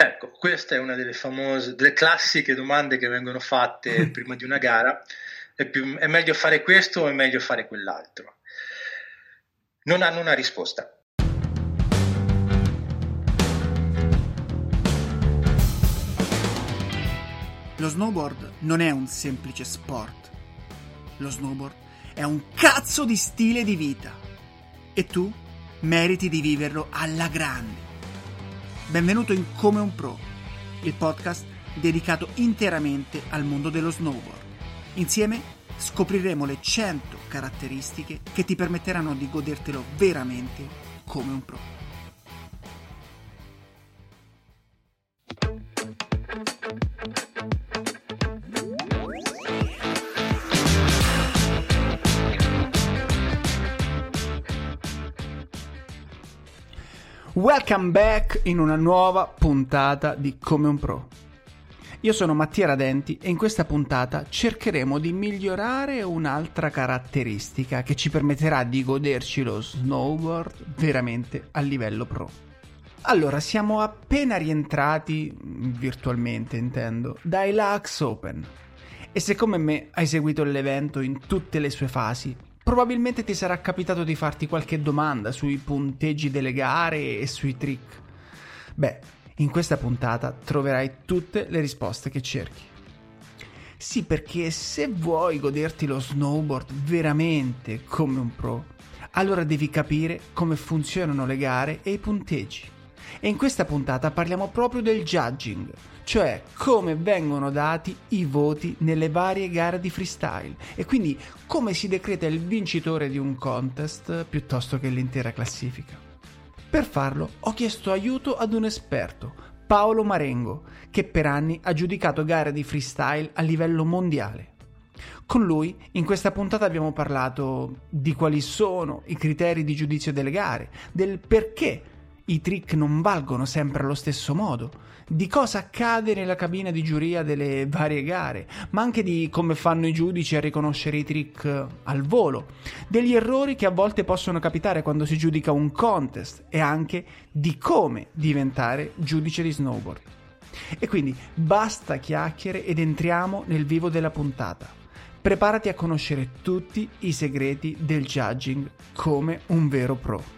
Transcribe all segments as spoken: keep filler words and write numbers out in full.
Ecco, questa è una delle famose, delle classiche domande che vengono fatte prima di una gara. È, più, è meglio fare questo o è meglio fare quell'altro? Non hanno una risposta. Lo snowboard non è un semplice sport. Lo snowboard è un cazzo di stile di vita. E tu meriti di viverlo alla grande. Benvenuto in Come un Pro, il podcast dedicato interamente al mondo dello snowboard. Insieme scopriremo le cento caratteristiche che ti permetteranno di godertelo veramente come un pro. Welcome back in una nuova puntata di Come un Pro. Io sono Mattia Radenti e in questa puntata cercheremo di migliorare un'altra caratteristica che ci permetterà di goderci lo snowboard veramente a livello pro. Allora, siamo appena rientrati, virtualmente intendo, dai Laax Open e se come me hai seguito l'evento in tutte le sue fasi, probabilmente ti sarà capitato di farti qualche domanda sui punteggi delle gare e sui trick. Beh, in questa puntata troverai tutte le risposte che cerchi. Sì, perché se vuoi goderti lo snowboard veramente come un pro, allora devi capire come funzionano le gare e i punteggi. E in questa puntata parliamo proprio del judging, cioè come vengono dati i voti nelle varie gare di freestyle e quindi come si decreta il vincitore di un contest piuttosto che l'intera classifica. Per farlo ho chiesto aiuto ad un esperto, Paolo Marengo, che per anni ha giudicato gare di freestyle a livello mondiale. Con lui in questa puntata abbiamo parlato di quali sono i criteri di giudizio delle gare, del perché i trick non valgono sempre allo stesso modo, di cosa accade nella cabina di giuria delle varie gare, ma anche di come fanno i giudici a riconoscere i trick al volo, degli errori che a volte possono capitare quando si giudica un contest e anche di come diventare giudice di snowboard. E quindi basta chiacchiere ed entriamo nel vivo della puntata. Preparati a conoscere tutti i segreti del judging come un vero pro.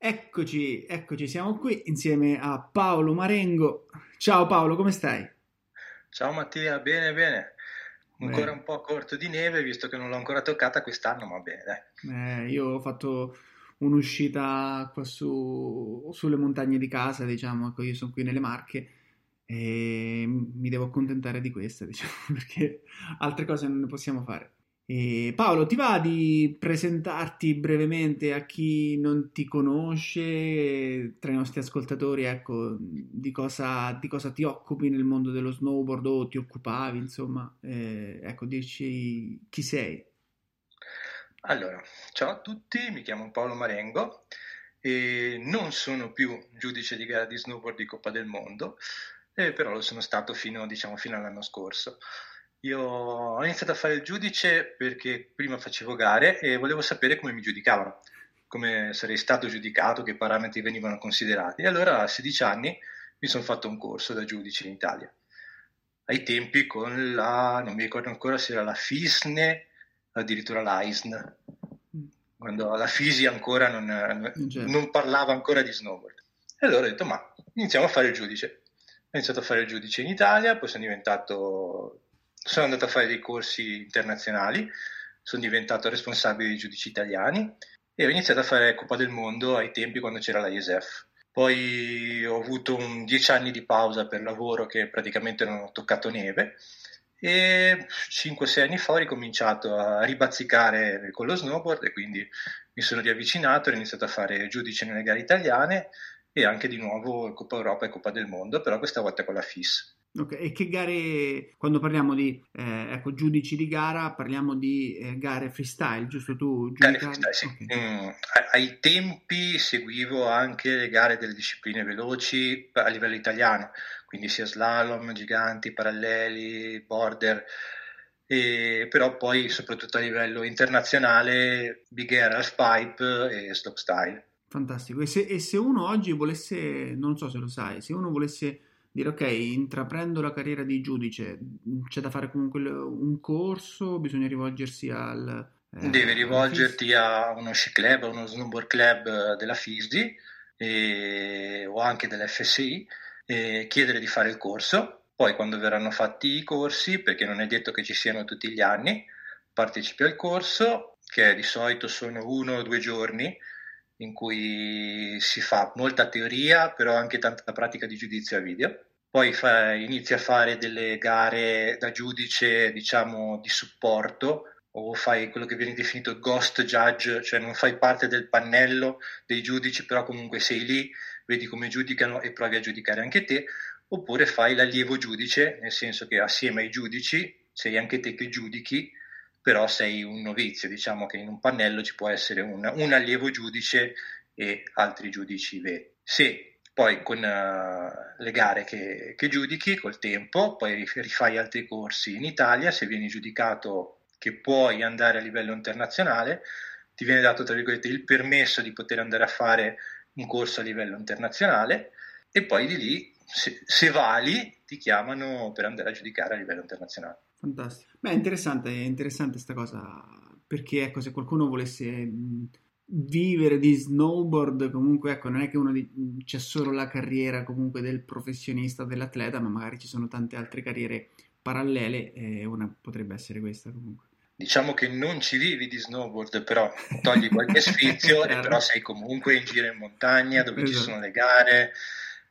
Eccoci, eccoci, siamo qui insieme a Paolo Marengo. Ciao Paolo, come stai? Ciao Mattia, bene, bene. Ancora bene. Un po' corto di neve, visto che non l'ho ancora toccata quest'anno, ma bene, dai. Eh, io ho fatto un'uscita qua su, sulle montagne di casa, diciamo, io sono qui nelle Marche e mi devo accontentare di questa, diciamo, perché altre cose non ne possiamo fare. E Paolo, ti va di presentarti brevemente a chi non ti conosce, tra i nostri ascoltatori, ecco, di cosa, di cosa ti occupi nel mondo dello snowboard o ti occupavi, insomma, eh, ecco, dici chi sei. Allora, ciao a tutti, mi chiamo Paolo Marengo e non sono più giudice di gara di snowboard di Coppa del Mondo, eh, però lo sono stato fino, diciamo, fino all'anno scorso. Io ho iniziato a fare il giudice perché prima facevo gare e volevo sapere come mi giudicavano, come sarei stato giudicato, che parametri venivano considerati. E allora a sedici anni mi sono fatto un corso da giudice in Italia. Ai tempi con la, non mi ricordo ancora se era la FISNE, addirittura la I S N E, quando la FISI ancora non, non parlava ancora di snowboard. E allora ho detto, ma iniziamo a fare il giudice. Ho iniziato a fare il giudice in Italia, poi sono diventato... Sono andato a fare dei corsi internazionali, sono diventato responsabile dei giudici italiani e ho iniziato a fare Coppa del Mondo ai tempi quando c'era la I S F. Poi ho avuto un dieci anni di pausa per lavoro che praticamente non ho toccato neve e cinque sei anni fa ho ricominciato a ribazzicare con lo snowboard e quindi mi sono riavvicinato, ho iniziato a fare giudice nelle gare italiane e anche di nuovo Coppa Europa e Coppa del Mondo, però questa volta con la F I S. Okay. E che gare, quando parliamo di eh, ecco, giudici di gara, parliamo di eh, gare freestyle, giusto? Tu gare freestyle, sì. Okay. Mm, ai tempi seguivo anche le gare delle discipline veloci a livello italiano, quindi sia slalom, giganti, paralleli, border, e, però poi soprattutto a livello internazionale big air, half pipe e slop style. Fantastico. E se, e se uno oggi volesse, non so se lo sai, se uno volesse dire ok, intraprendo la carriera di giudice, c'è da fare comunque un corso, bisogna rivolgersi al... Eh, Devi rivolgerti a uno sci club, a uno snowboard club della FISI e, o anche dell'F S I, e chiedere di fare il corso. Poi quando verranno fatti i corsi, perché non è detto che ci siano tutti gli anni, partecipi al corso, che di solito sono uno o due giorni, in cui si fa molta teoria, però anche tanta pratica di giudizio a video. Poi fa, inizia a fare delle gare da giudice, diciamo, di supporto, o fai quello che viene definito ghost judge, cioè non fai parte del pannello dei giudici, però comunque sei lì, vedi come giudicano e provi a giudicare anche te, oppure fai l'allievo giudice, nel senso che assieme ai giudici sei anche te che giudichi, però sei un novizio, diciamo che in un pannello ci può essere un, un allievo giudice e altri giudici veri. Se poi con uh, le gare che, che giudichi, col tempo, poi rifai altri corsi in Italia, se vieni giudicato che puoi andare a livello internazionale, ti viene dato, tra virgolette, il permesso di poter andare a fare un corso a livello internazionale, e poi di lì, se, se vali, ti chiamano per andare a giudicare a livello internazionale. Fantastico. Beh, interessante, interessante sta cosa, perché ecco, se qualcuno volesse vivere di snowboard, comunque ecco, non è che uno di... c'è solo la carriera comunque del professionista, dell'atleta, ma magari ci sono tante altre carriere parallele e una potrebbe essere questa comunque. Diciamo che non ci vivi di snowboard, però togli qualche sfizio e però sei comunque in giro in montagna dove esatto. Ci sono le gare,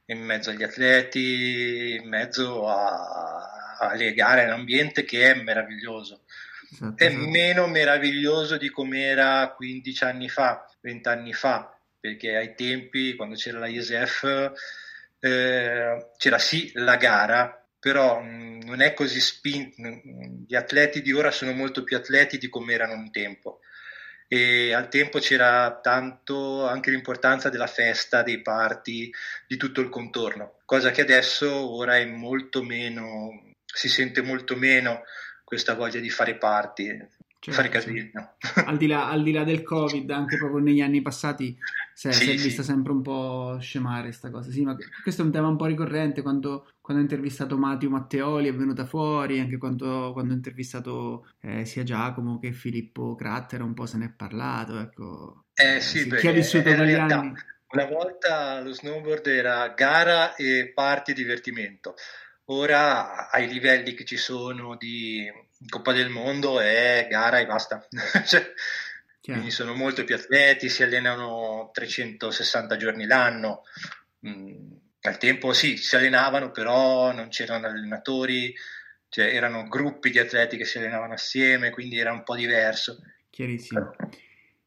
in mezzo agli atleti, in mezzo a... alle gare, all'ambiente che è meraviglioso, esatto, è esatto. Meno meraviglioso di come era quindici anni fa, venti anni fa, perché ai tempi quando c'era la I S F eh, c'era sì la gara, però mh, non è così spinto, gli atleti di ora sono molto più atleti di come erano un tempo, e al tempo c'era tanto anche l'importanza della festa, dei party, di tutto il contorno, cosa che adesso ora è molto meno... si sente molto meno questa voglia di fare party, certo, fare casino. Sì. Al di là, al di là del Covid, anche proprio negli anni passati, si è, sì, si è vista sì. sempre un po' scemare sta cosa. Sì, ma questo è un tema un po' ricorrente, quando, quando ho intervistato Matteo Matteoli è venuta fuori, anche quando, quando ho intervistato eh, sia Giacomo che Filippo Crattero un po' se ne è parlato. Ecco. Eh sì, sì, perché chi ha vissuto negli anni... Una volta lo snowboard era gara e party divertimento. Ora, ai livelli che ci sono di Coppa del Mondo, è gara e basta. Cioè, quindi sono molto più atleti, si allenano trecentosessanta giorni l'anno. Mm, al tempo sì, si allenavano, però non c'erano allenatori, cioè, erano gruppi di atleti che si allenavano assieme, quindi era un po' diverso. Chiarissimo.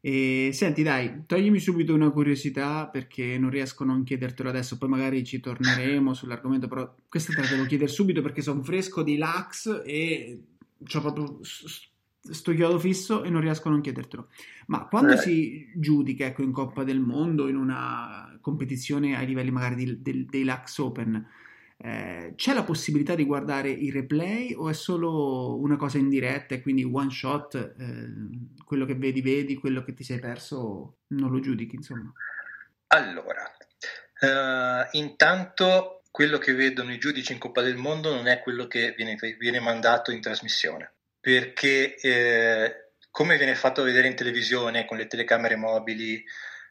E, senti, dai, toglimi subito una curiosità, perché non riesco a non chiedertelo adesso, poi magari ci torneremo sull'argomento, però questa te la devo chiedere subito perché sono fresco di Laax e c'ho proprio sto chiodo fisso e non riesco a non chiedertelo. Ma quando eh. si giudica, ecco, in Coppa del Mondo, in una competizione ai livelli magari di, di, dei Laax Open, eh, c'è la possibilità di guardare i replay o è solo una cosa in diretta e quindi one shot, eh, quello che vedi vedi, quello che ti sei perso non lo giudichi, insomma? Allora, eh, intanto quello che vedono i giudici in Coppa del Mondo non è quello che viene, viene mandato in trasmissione, perché eh, come viene fatto vedere in televisione con le telecamere mobili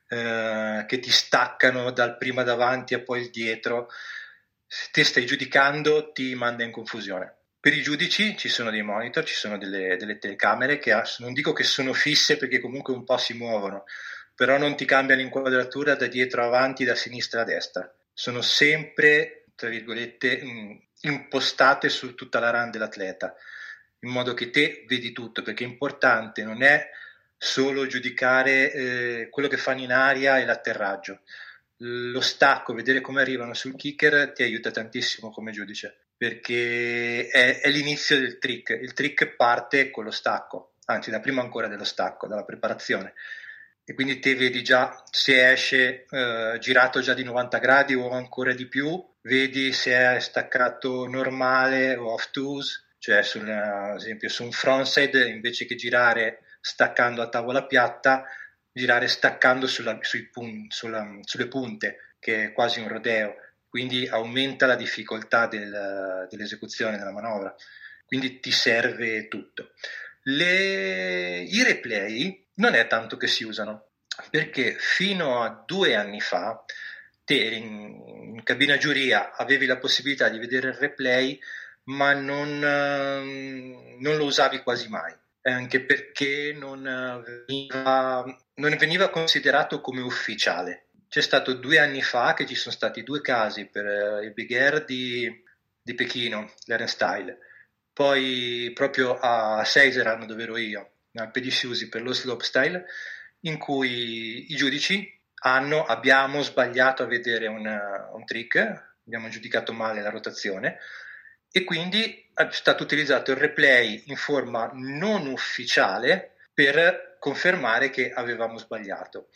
eh, che ti staccano dal prima davanti a poi il dietro, se te stai giudicando ti manda in confusione. Per i giudici ci sono dei monitor, ci sono delle, delle telecamere che non dico che sono fisse perché comunque un po' si muovono, però non ti cambia l'inquadratura da dietro avanti, da sinistra a destra, sono sempre, tra virgolette, mh, impostate su tutta la run dell'atleta, in modo che te vedi tutto, perché è importante, non è solo giudicare eh, quello che fanno in aria e l'atterraggio. Lo stacco, vedere come arrivano sul kicker ti aiuta tantissimo come giudice, perché è, è l'inizio del trick. Il trick parte con lo stacco, anzi da prima ancora dello stacco, dalla preparazione. E quindi te vedi già se esce eh, girato già di novanta gradi o ancora di più, vedi se è staccato normale o off twos, cioè sul, ad esempio su un frontside invece che girare staccando a tavola piatta, girare staccando sulla, sui pun, sulla, sulle punte, che è quasi un rodeo, quindi aumenta la difficoltà del, dell'esecuzione della manovra, quindi ti serve tutto. Le, i replay non è tanto che si usano, perché fino a due anni fa te in, in cabina giuria avevi la possibilità di vedere il replay, ma non, non lo usavi quasi mai, anche perché non veniva, non veniva considerato come ufficiale. C'è stato due anni fa che ci sono stati due casi per il Big Air di, di Pechino, l'Airstyle, poi proprio a Seiser, anno dove ero io, Alpe di Siusi, per lo slopestyle, in cui i giudici hanno, abbiamo sbagliato a vedere una, un trick, abbiamo giudicato male la rotazione e quindi è stato utilizzato il replay in forma non ufficiale per confermare che avevamo sbagliato.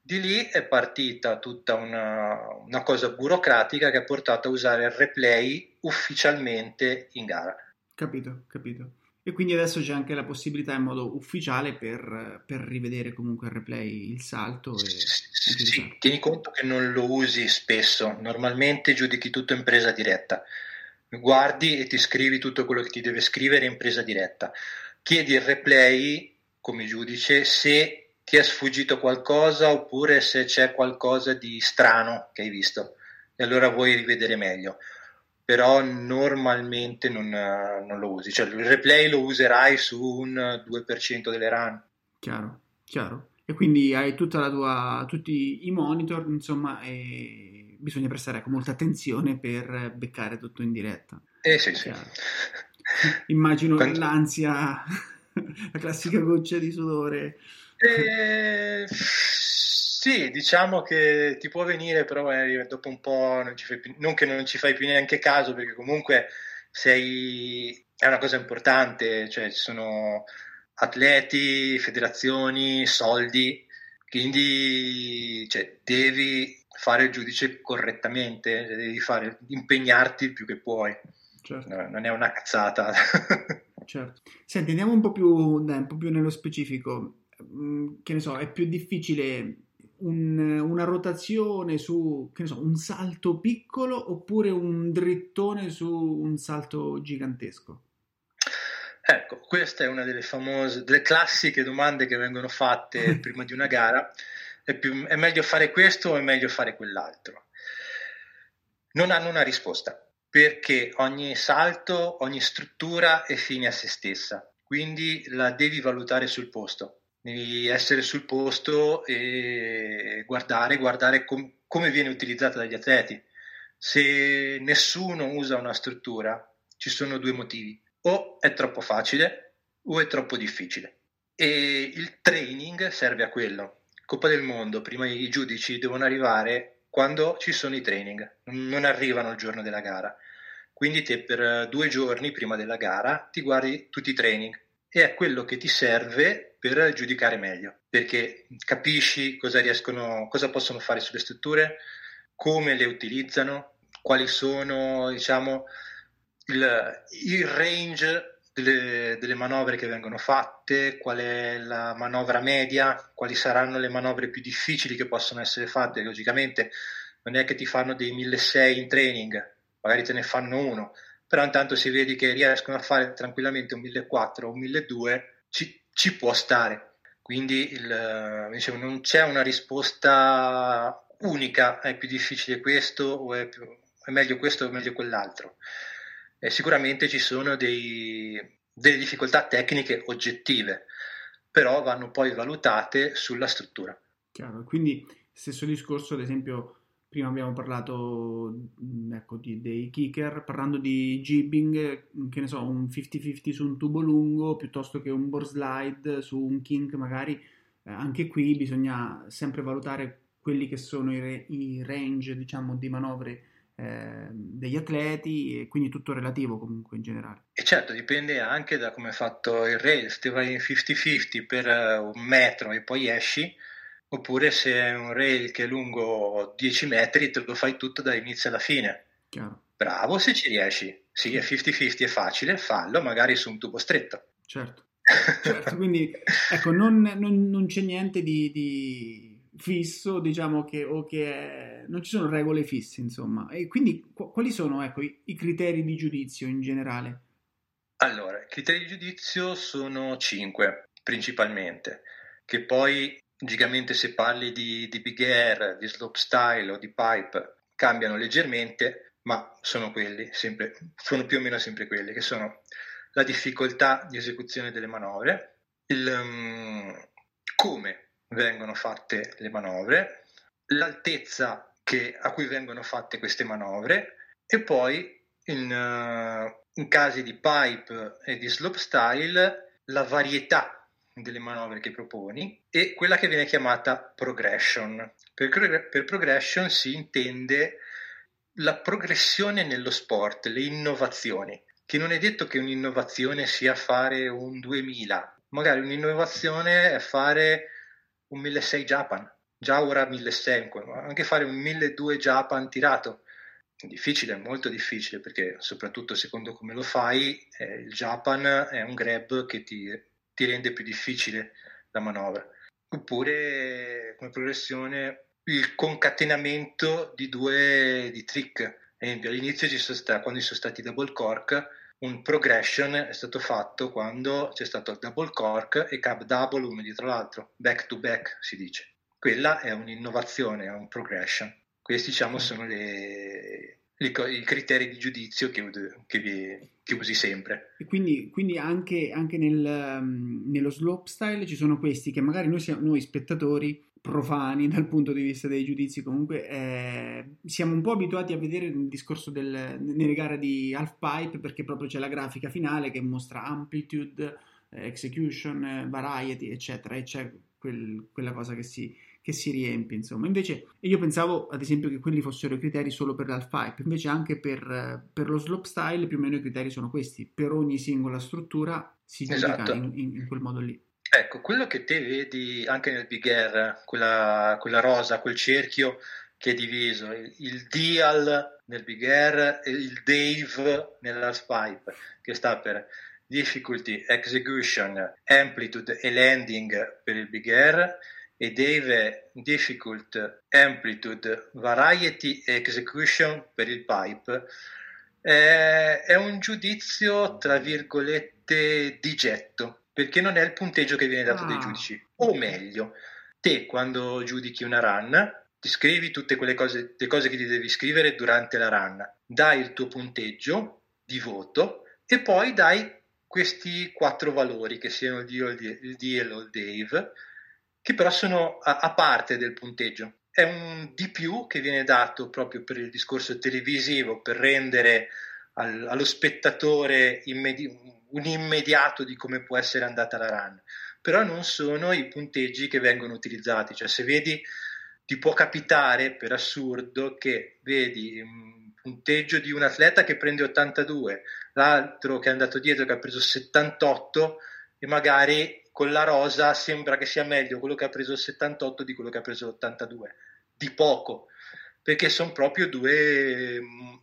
Di lì è partita tutta una, una cosa burocratica che ha portato a usare il replay ufficialmente in gara. Capito, capito. E quindi adesso c'è anche la possibilità in modo ufficiale per, per rivedere comunque il replay, il salto. E... Sì, sì, tieni conto che non lo usi spesso, normalmente giudichi tutto in presa diretta, guardi e ti scrivi tutto quello che ti deve scrivere in presa diretta, chiedi il replay come giudice se ti è sfuggito qualcosa oppure se c'è qualcosa di strano che hai visto e allora vuoi rivedere meglio. Però normalmente non, non lo usi, cioè il replay lo userai su un due per cento delle run. Chiaro, chiaro. E quindi hai tutta la tua, tutti i monitor, insomma, e bisogna prestare molta attenzione per beccare tutto in diretta. Eh sì, sì. Immagino Quanto... l'ansia, la classica goccia di sudore. Eh... Sì, diciamo che ti può venire, però eh, dopo un po' non, ci fai più, non che non ci fai più neanche caso, perché comunque sei, è una cosa importante, cioè ci sono atleti, federazioni, soldi, quindi cioè, devi fare il giudice correttamente, devi fare, impegnarti il più che puoi, certo. No, non è una cazzata. Certo. Senti, andiamo un po' più, dai, un po' più nello specifico, che ne so, è più difficile... Un, una rotazione su, che ne so, un salto piccolo oppure un drittone su un salto gigantesco? Ecco, questa è una delle famose, delle classiche domande che vengono fatte prima di una gara. È, più, è meglio fare questo o è meglio fare quell'altro? Non hanno una risposta, perché ogni salto, ogni struttura è fine a se stessa, quindi la devi valutare sul posto. Devi essere sul posto e guardare, guardare com- come viene utilizzata dagli atleti. Se nessuno usa una struttura, ci sono due motivi: o è troppo facile o è troppo difficile. E il training serve a quello. Coppa del Mondo, prima i giudici devono arrivare quando ci sono i training, non arrivano il giorno della gara. Quindi te per due giorni prima della gara ti guardi tutti i training. E è quello che ti serve per giudicare meglio, perché capisci cosa riescono, cosa possono fare sulle strutture, come le utilizzano, quali sono, diciamo, il, il range delle, delle manovre che vengono fatte, qual è la manovra media, quali saranno le manovre più difficili che possono essere fatte. Logicamente non è che ti fanno dei milleseicento in training, magari te ne fanno uno, però intanto se vedi che riescono a fare tranquillamente un millequattrocento o un milleduecento ci, ci può stare. Quindi il, diciamo, non c'è una risposta unica, è più difficile questo o è, più, è meglio questo o è meglio quell'altro. E sicuramente ci sono dei, delle difficoltà tecniche oggettive, però vanno poi valutate sulla struttura. Chiaro, quindi stesso discorso ad esempio... Prima abbiamo parlato ecco, di, dei kicker, parlando di jibbing, che ne so, un cinquanta cinquanta su un tubo lungo piuttosto che un board slide su un kink magari. Eh, anche qui bisogna sempre valutare quelli che sono i, re, i range, diciamo, di manovre eh, degli atleti, e quindi tutto relativo comunque in generale. E certo, dipende anche da come è fatto il rail, se ti vai in cinquanta cinquanta per un metro e poi esci, oppure se è un rail che è lungo dieci metri te lo fai tutto dall'inizio alla fine. Chiaro. Bravo se ci riesci, sì, è cinquanta cinquanta, è facile, fallo magari su un tubo stretto. Certo, certo. Quindi ecco, non, non, non c'è niente di, di fisso, diciamo, che, o che è... non ci sono regole fisse, insomma. E quindi quali sono, ecco, i, i criteri di giudizio in generale? Allora, i criteri di giudizio sono cinque principalmente, che poi logicamente se parli di, di big air, di slopestyle o di pipe cambiano leggermente, ma sono quelli, sempre, sono più o meno sempre quelli, che sono la difficoltà di esecuzione delle manovre, il, um, come vengono fatte le manovre, l'altezza che, a cui vengono fatte queste manovre, e poi in, uh, in casi di pipe e di slopestyle la varietà delle manovre che proponi, e quella che viene chiamata progression. Per, per progression si intende la progressione nello sport, le innovazioni, che non è detto che un'innovazione sia fare un duemila, magari un'innovazione è fare un milleseicento Japan, già ora milleseicento, ma anche fare un milleduecento Japan tirato. Difficile, molto difficile, perché soprattutto secondo come lo fai, eh, il Japan è un grab che ti... ti rende più difficile la manovra. Oppure come progressione il concatenamento di due di trick. Ad esempio, all'inizio ci sono stati, quando ci sono stati double cork, un progression è stato fatto quando c'è stato il double cork e cab double uno dietro l'altro, back to back si dice. Quella è un'innovazione, è un progression. Questi, diciamo, sono le, le, i criteri di giudizio che, che vi che usi sempre. E quindi, quindi anche, anche nel, um, nello slopestyle ci sono questi che magari noi, siamo, noi spettatori profani dal punto di vista dei giudizi comunque eh, siamo un po' abituati a vedere il discorso del, nelle gare di half pipe, perché proprio c'è la grafica finale che mostra amplitude, execution, variety eccetera, e c'è quel, quella cosa che si, che si riempie, insomma. Invece io pensavo ad esempio che quelli fossero i criteri solo per l'half pipe, invece anche per, per lo slopestyle più o meno i criteri sono questi, per ogni singola struttura si giudica. Esatto. in, in, in quel modo lì. Ecco, quello che te vedi anche nel big air, quella, quella rosa, quel cerchio che è diviso, il, il dial nel big air e il Dave nell'half pipe, che sta per difficulty, execution, amplitude e landing per il big air, e Dave difficult, amplitude, variety e execution per il pipe. Eh, è un giudizio tra virgolette di getto, perché non è il punteggio che viene dato ah. dai giudici. O meglio, te quando giudichi una run ti scrivi tutte quelle cose, le cose che ti devi scrivere durante la run, dai il tuo punteggio di voto e poi dai questi quattro valori, che siano il D L o il Dave, che però sono a, a parte del punteggio. È un di più che viene dato proprio per il discorso televisivo, per rendere al, allo spettatore immedi- un immediato di come può essere andata la run, però non sono i punteggi che vengono utilizzati. Cioè, se vedi, ti può capitare per assurdo che vedi un punteggio di un atleta che prende ottantadue, l'altro che è andato dietro che ha preso settantotto, e magari con la rosa sembra che sia meglio quello che ha preso il settantotto di quello che ha preso l'ottantadue, di poco, perché sono proprio due,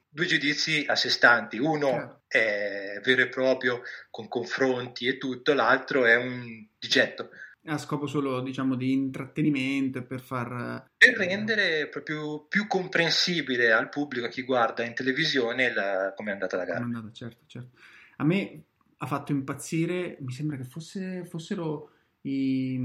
due giudizi a sé stanti. Uno è vero e proprio, con confronti e tutto, l'altro è un digetto. A scopo solo, diciamo, di intrattenimento, per far... Per rendere proprio più comprensibile al pubblico, a chi guarda in televisione, la, come è andata la gara. Andata, certo, certo. A me... ha fatto impazzire, mi sembra che fosse, fossero i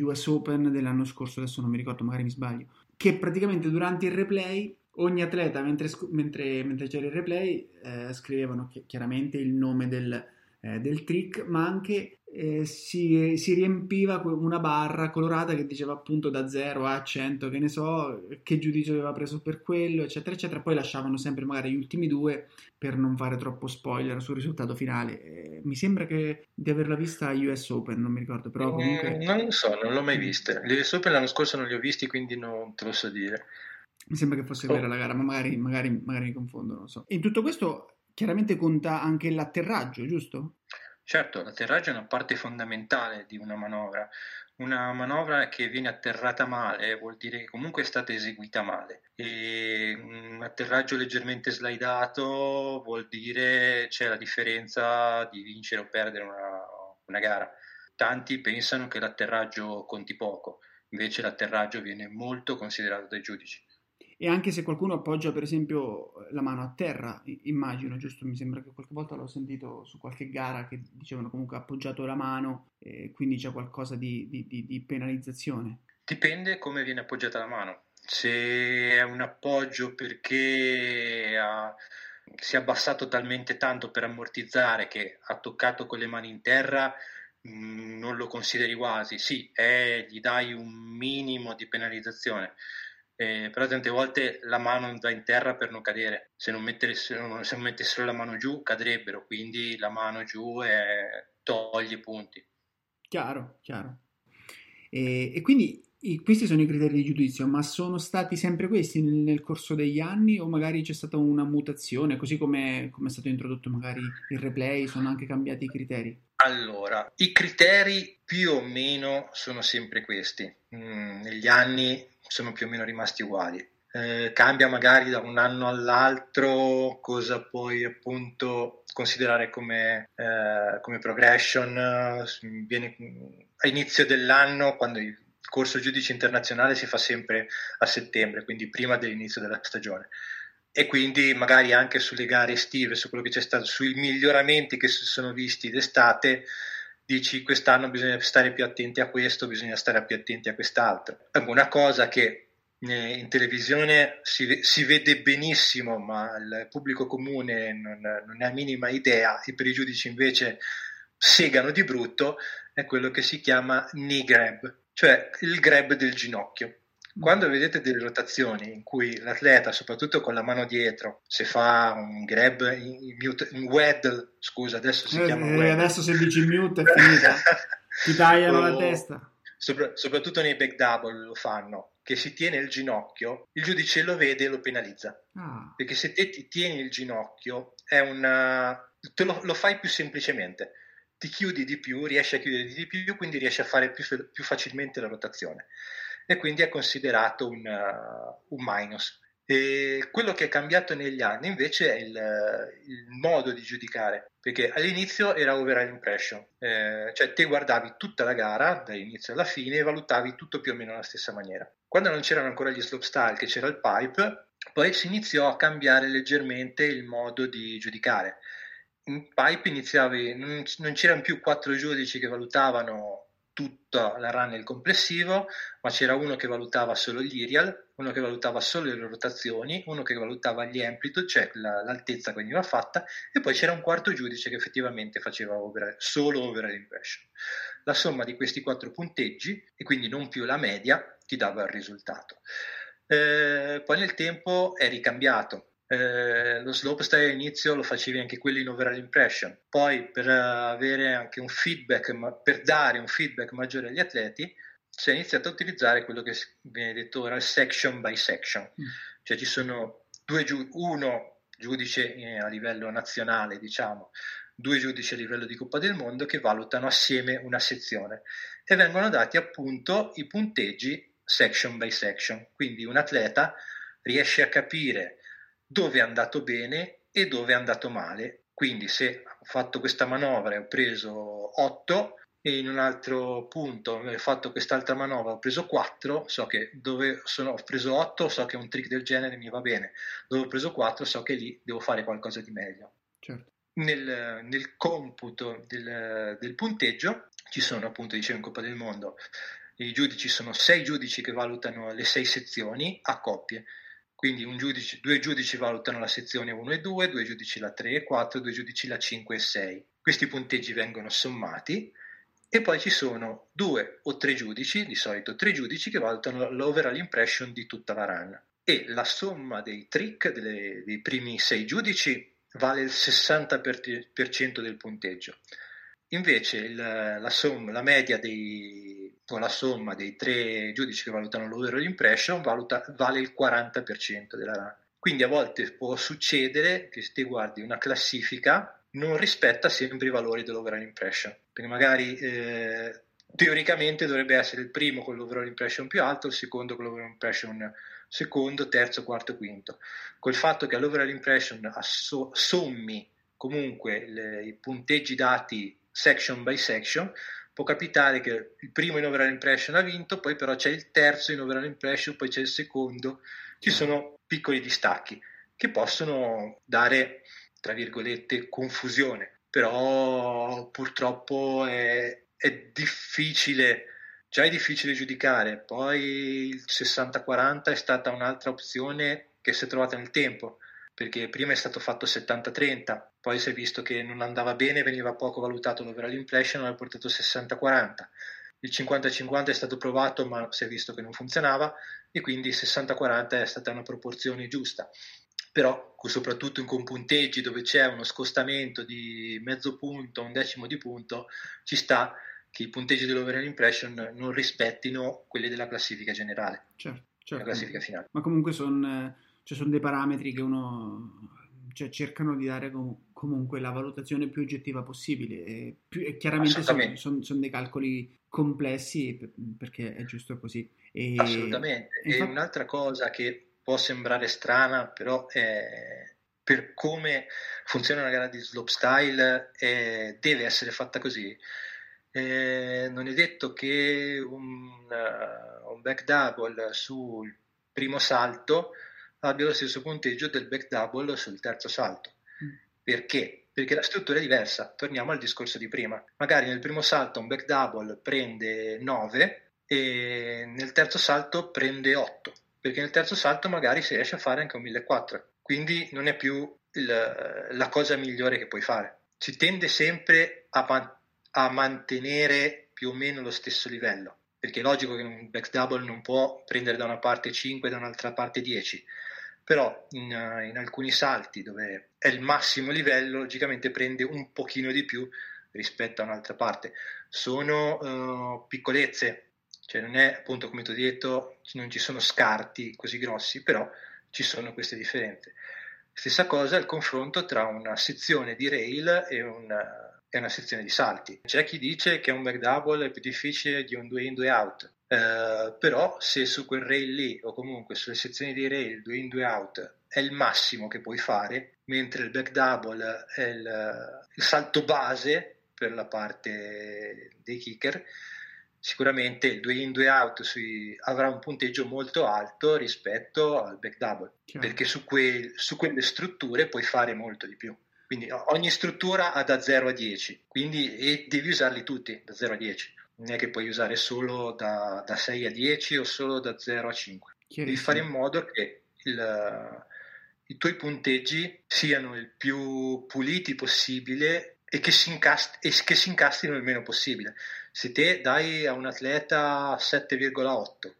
U S Open dell'anno scorso, adesso non mi ricordo, magari mi sbaglio, che praticamente durante il replay ogni atleta, mentre, mentre, mentre c'era il replay, eh, scrivevano chiaramente il nome del, eh, del trick, ma anche eh, si, si riempiva una barra colorata che diceva appunto da zero a cento, che ne so, che giudice aveva preso per quello, eccetera eccetera. Poi lasciavano sempre magari gli ultimi due per non fare troppo spoiler sul risultato finale. Eh, mi sembra che di averla vista a U S Open, non mi ricordo, però comunque... mm, non lo so, non l'ho mai vista. Gli U S Open l'anno scorso non li ho visti, quindi non te lo so dire. Mi sembra che fosse oh. vera la gara, ma magari, magari, magari mi confondo, non so. In tutto questo chiaramente conta anche l'atterraggio, giusto? Certo, l'atterraggio è una parte fondamentale di una manovra. Una manovra che viene atterrata male vuol dire che comunque è stata eseguita male, e un atterraggio leggermente slidato vuol dire c'è la differenza di vincere o perdere una, una gara. Tanti pensano che l'atterraggio conti poco, invece l'atterraggio viene molto considerato dai giudici. E anche se qualcuno appoggia per esempio la mano a terra, immagino, giusto? Mi sembra che qualche volta l'ho sentito su qualche gara che dicevano comunque ha appoggiato la mano, eh, quindi c'è qualcosa di, di, di, di penalizzazione. Dipende come viene appoggiata la mano. Se è un appoggio perché ha, si è abbassato talmente tanto per ammortizzare che ha toccato con le mani in terra, mh, non lo consideri quasi. Sì, eh, gli dai un minimo di penalizzazione. Eh, però tante volte la mano va in terra per non cadere, se non, se non mettessero la mano giù cadrebbero, quindi la mano giù è... toglie punti. Chiaro, chiaro. E, e quindi i, questi sono i criteri di giudizio, ma sono stati sempre questi nel, nel corso degli anni o magari c'è stata una mutazione, così come è stato introdotto magari il replay, sono anche cambiati i criteri? Allora, i criteri più o meno sono sempre questi, mm, negli anni sono più o meno rimasti uguali, eh, cambia magari da un anno all'altro cosa puoi appunto considerare come, eh, come progression. Viene, a inizio dell'anno, quando il corso giudice internazionale si fa sempre a settembre, quindi prima dell'inizio della stagione, e quindi magari anche sulle gare estive, su quello che c'è stato, sui miglioramenti che si sono visti d'estate, dici quest'anno bisogna stare più attenti a questo, bisogna stare più attenti a quest'altro. Una cosa che in televisione si, si vede benissimo, ma il pubblico comune non, non ne ha minima idea, e per i giudici invece segano di brutto, è quello che si chiama knee grab, cioè il grab del ginocchio. Quando vedete delle rotazioni in cui l'atleta, soprattutto con la mano dietro, se fa un grab in mute, in waddle, scusa, adesso si eh, chiama eh, waddle. Adesso se dici mute è finita, ti tagliano la testa. Sopra, soprattutto nei back double lo fanno, che si tiene il ginocchio, il giudice lo vede e lo penalizza. Ah. Perché se te ti tieni il ginocchio, è una, te lo, lo fai più semplicemente. Ti chiudi di più, riesci a chiudere di più, quindi riesci a fare più, più facilmente la rotazione. E quindi è considerato un, uh, un minus. E quello che è cambiato negli anni invece è il, il modo di giudicare, perché all'inizio era overall impression, eh, cioè te guardavi tutta la gara dall'inizio alla fine e valutavi tutto più o meno alla stessa maniera. Quando non c'erano ancora gli slopestyle, che c'era il pipe, poi si iniziò a cambiare leggermente il modo di giudicare. In pipe iniziavi, non, non c'erano più quattro giudici che valutavano tutta la run e il complessivo, ma c'era uno che valutava solo gli aerial, uno che valutava solo le rotazioni, uno che valutava gli amplitude, cioè la, l'altezza che veniva fatta, e poi c'era un quarto giudice che effettivamente faceva overall, solo overall impression. La somma di questi quattro punteggi, e quindi non più la media, ti dava il risultato. Eh, poi nel tempo è ricambiato. Eh, lo slopestyle all'inizio lo facevi anche quelli in overall impression, poi per avere anche un feedback, ma per dare un feedback maggiore agli atleti si è iniziato a utilizzare quello che viene detto ora section by section, mm. cioè ci sono due giu- uno giudice eh, a livello nazionale, diciamo due giudici a livello di Coppa del Mondo, che valutano assieme una sezione e vengono dati appunto i punteggi section by section, quindi un atleta riesce a capire dove è andato bene e dove è andato male. Quindi se ho fatto questa manovra e ho preso otto, e in un altro punto ho fatto quest'altra manovra ho preso quattro, so che dove sono, ho preso otto, so che un trick del genere mi va bene, dove ho preso quattro so che lì devo fare qualcosa di meglio. Certo. Nel, nel computo del, del punteggio ci sono appunto, dicevo, in Coppa del Mondo i giudici sono sei giudici che valutano le sei sezioni a coppie. Quindi un giudice, due giudici valutano la sezione uno e due, due giudici la tre e quattro, due giudici la cinque e sei. Questi punteggi vengono sommati e poi ci sono due o tre giudici, di solito tre giudici, che valutano l'overall impression di tutta la run. E la somma dei trick delle, dei primi sei giudici vale il sessanta per cento del punteggio. Invece il, la, somma, la media dei, o la somma dei tre giudici che valutano l'overall impression valuta, vale il quaranta per cento della run. Quindi a volte può succedere che se ti guardi una classifica non rispetta sempre i valori dell'overall impression, perché magari eh, teoricamente dovrebbe essere il primo con l'overall impression più alto, il secondo con l'overall impression secondo, terzo, quarto, quinto. Col fatto che all'overall impression asso- sommi comunque le, i punteggi dati section by section, può capitare che il primo in overall impression ha vinto, poi però c'è il terzo in overall impression, poi c'è il secondo, ci sono piccoli distacchi che possono dare, tra virgolette, confusione, però purtroppo è, è difficile, già è difficile giudicare, poi il sessanta quaranta è stata un'altra opzione che si è trovata nel tempo, perché prima è stato fatto settanta trenta, poi si è visto che non andava bene, veniva poco valutato l'overall impression, l'ha portato sessanta quaranta, il cinquanta cinquanta è stato provato ma si è visto che non funzionava e quindi il sessanta quaranta è stata una proporzione giusta, però soprattutto con punteggi dove c'è uno scostamento di mezzo punto, un decimo di punto, ci sta che i punteggi dell'overall impression non rispettino quelli della classifica generale, certo, certo. La classifica finale. Ma comunque sono... Cioè sono dei parametri che uno, cioè, cercano di dare com- comunque la valutazione più oggettiva possibile e, più, e chiaramente sono son, son dei calcoli complessi per, perché è giusto così. E, assolutamente, e infatti... un'altra cosa che può sembrare strana però è, per come funziona una gara di slopestyle è, deve essere fatta così. Eh, non è detto che un, uh, un back double sul primo salto abbia lo stesso punteggio del back double sul terzo salto. Mm. Perché? Perché la struttura è diversa. Torniamo al discorso di prima. Magari nel primo salto un back double prende nove e nel terzo salto prende otto, perché nel terzo salto magari si riesce a fare anche un millequattrocento, quindi non è più il, la cosa migliore che puoi fare. Si tende sempre a, man- a mantenere più o meno lo stesso livello, perché è logico che un back double non può prendere da una parte cinque e da un'altra parte dieci, però in, in alcuni salti dove è il massimo livello logicamente prende un pochino di più rispetto a un'altra parte. Sono uh, piccolezze, cioè non è, appunto, come ti ho detto, non ci sono scarti così grossi, però ci sono queste differenze. Stessa cosa il confronto tra una sezione di rail e una, è una sezione di salti. C'è chi dice che un back double è più difficile di un due in due out, eh, però se su quel rail lì o comunque sulle sezioni di rail due in due out è il massimo che puoi fare, mentre il back double è il, il salto base per la parte dei kicker, sicuramente il due in due out sui, avrà un punteggio molto alto rispetto al back double, chiaro, perché su, quel, su quelle strutture puoi fare molto di più. Quindi ogni struttura ha da zero a dieci, quindi e devi usarli tutti da zero a dieci. Non è che puoi usare solo da, da sei a dieci o solo da zero a cinque. Devi fare in modo che il, i tuoi punteggi siano il più puliti possibile e che si incastri, e che si incastrino il meno possibile. Se te dai a un atleta sette virgola otto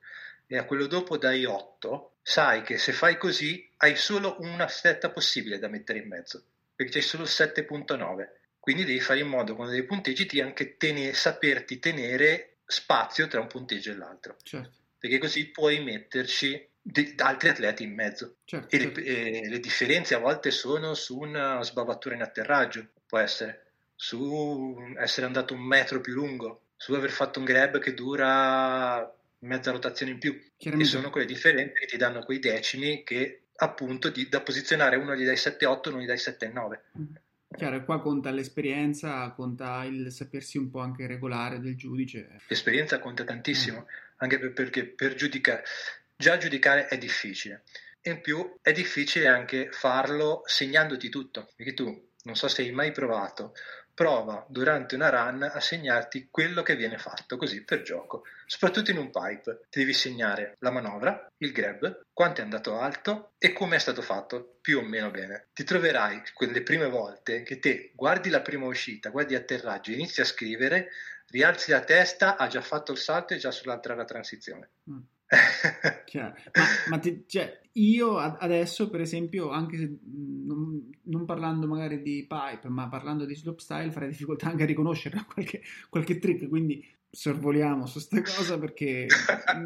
e a quello dopo dai otto, sai che se fai così hai solo una setta possibile da mettere in mezzo, perché c'è solo il sette virgola nove, quindi devi fare in modo con dei punteggi di anche tenere, saperti tenere spazio tra un punteggio e l'altro, certo, perché così puoi metterci de- altri atleti in mezzo, certo, e, certo. Le, e le differenze a volte sono su una sbavatura in atterraggio, può essere su essere andato un metro più lungo, su aver fatto un grab che dura mezza rotazione in più, e sono quelle differenze che ti danno quei decimi che appunto di, da posizionare. Uno gli dai sette otto, uno gli dai sette nove. Chiaro, e qua conta l'esperienza, conta il sapersi un po' anche regolare del giudice. L'esperienza conta tantissimo, mm. anche per, perché per giudicare, già giudicare è difficile, in più è difficile anche farlo segnandoti tutto, perché tu, non so se hai mai provato, prova durante una run a segnarti quello che viene fatto così per gioco, soprattutto in un pipe. Ti devi segnare la manovra, il grab, quanto è andato alto e come è stato fatto più o meno bene. Ti troverai quelle prime volte che te guardi la prima uscita, guardi atterraggio, inizi a scrivere, rialzi la testa, ha già fatto il salto e già sull'altra la transizione. Mm. Chiaro. Ma, ma te, cioè, io adesso, per esempio, anche se non, non parlando magari di pipe, ma parlando di slopestyle, farei difficoltà anche a riconoscere qualche, qualche trick, quindi sorvoliamo su sta cosa perché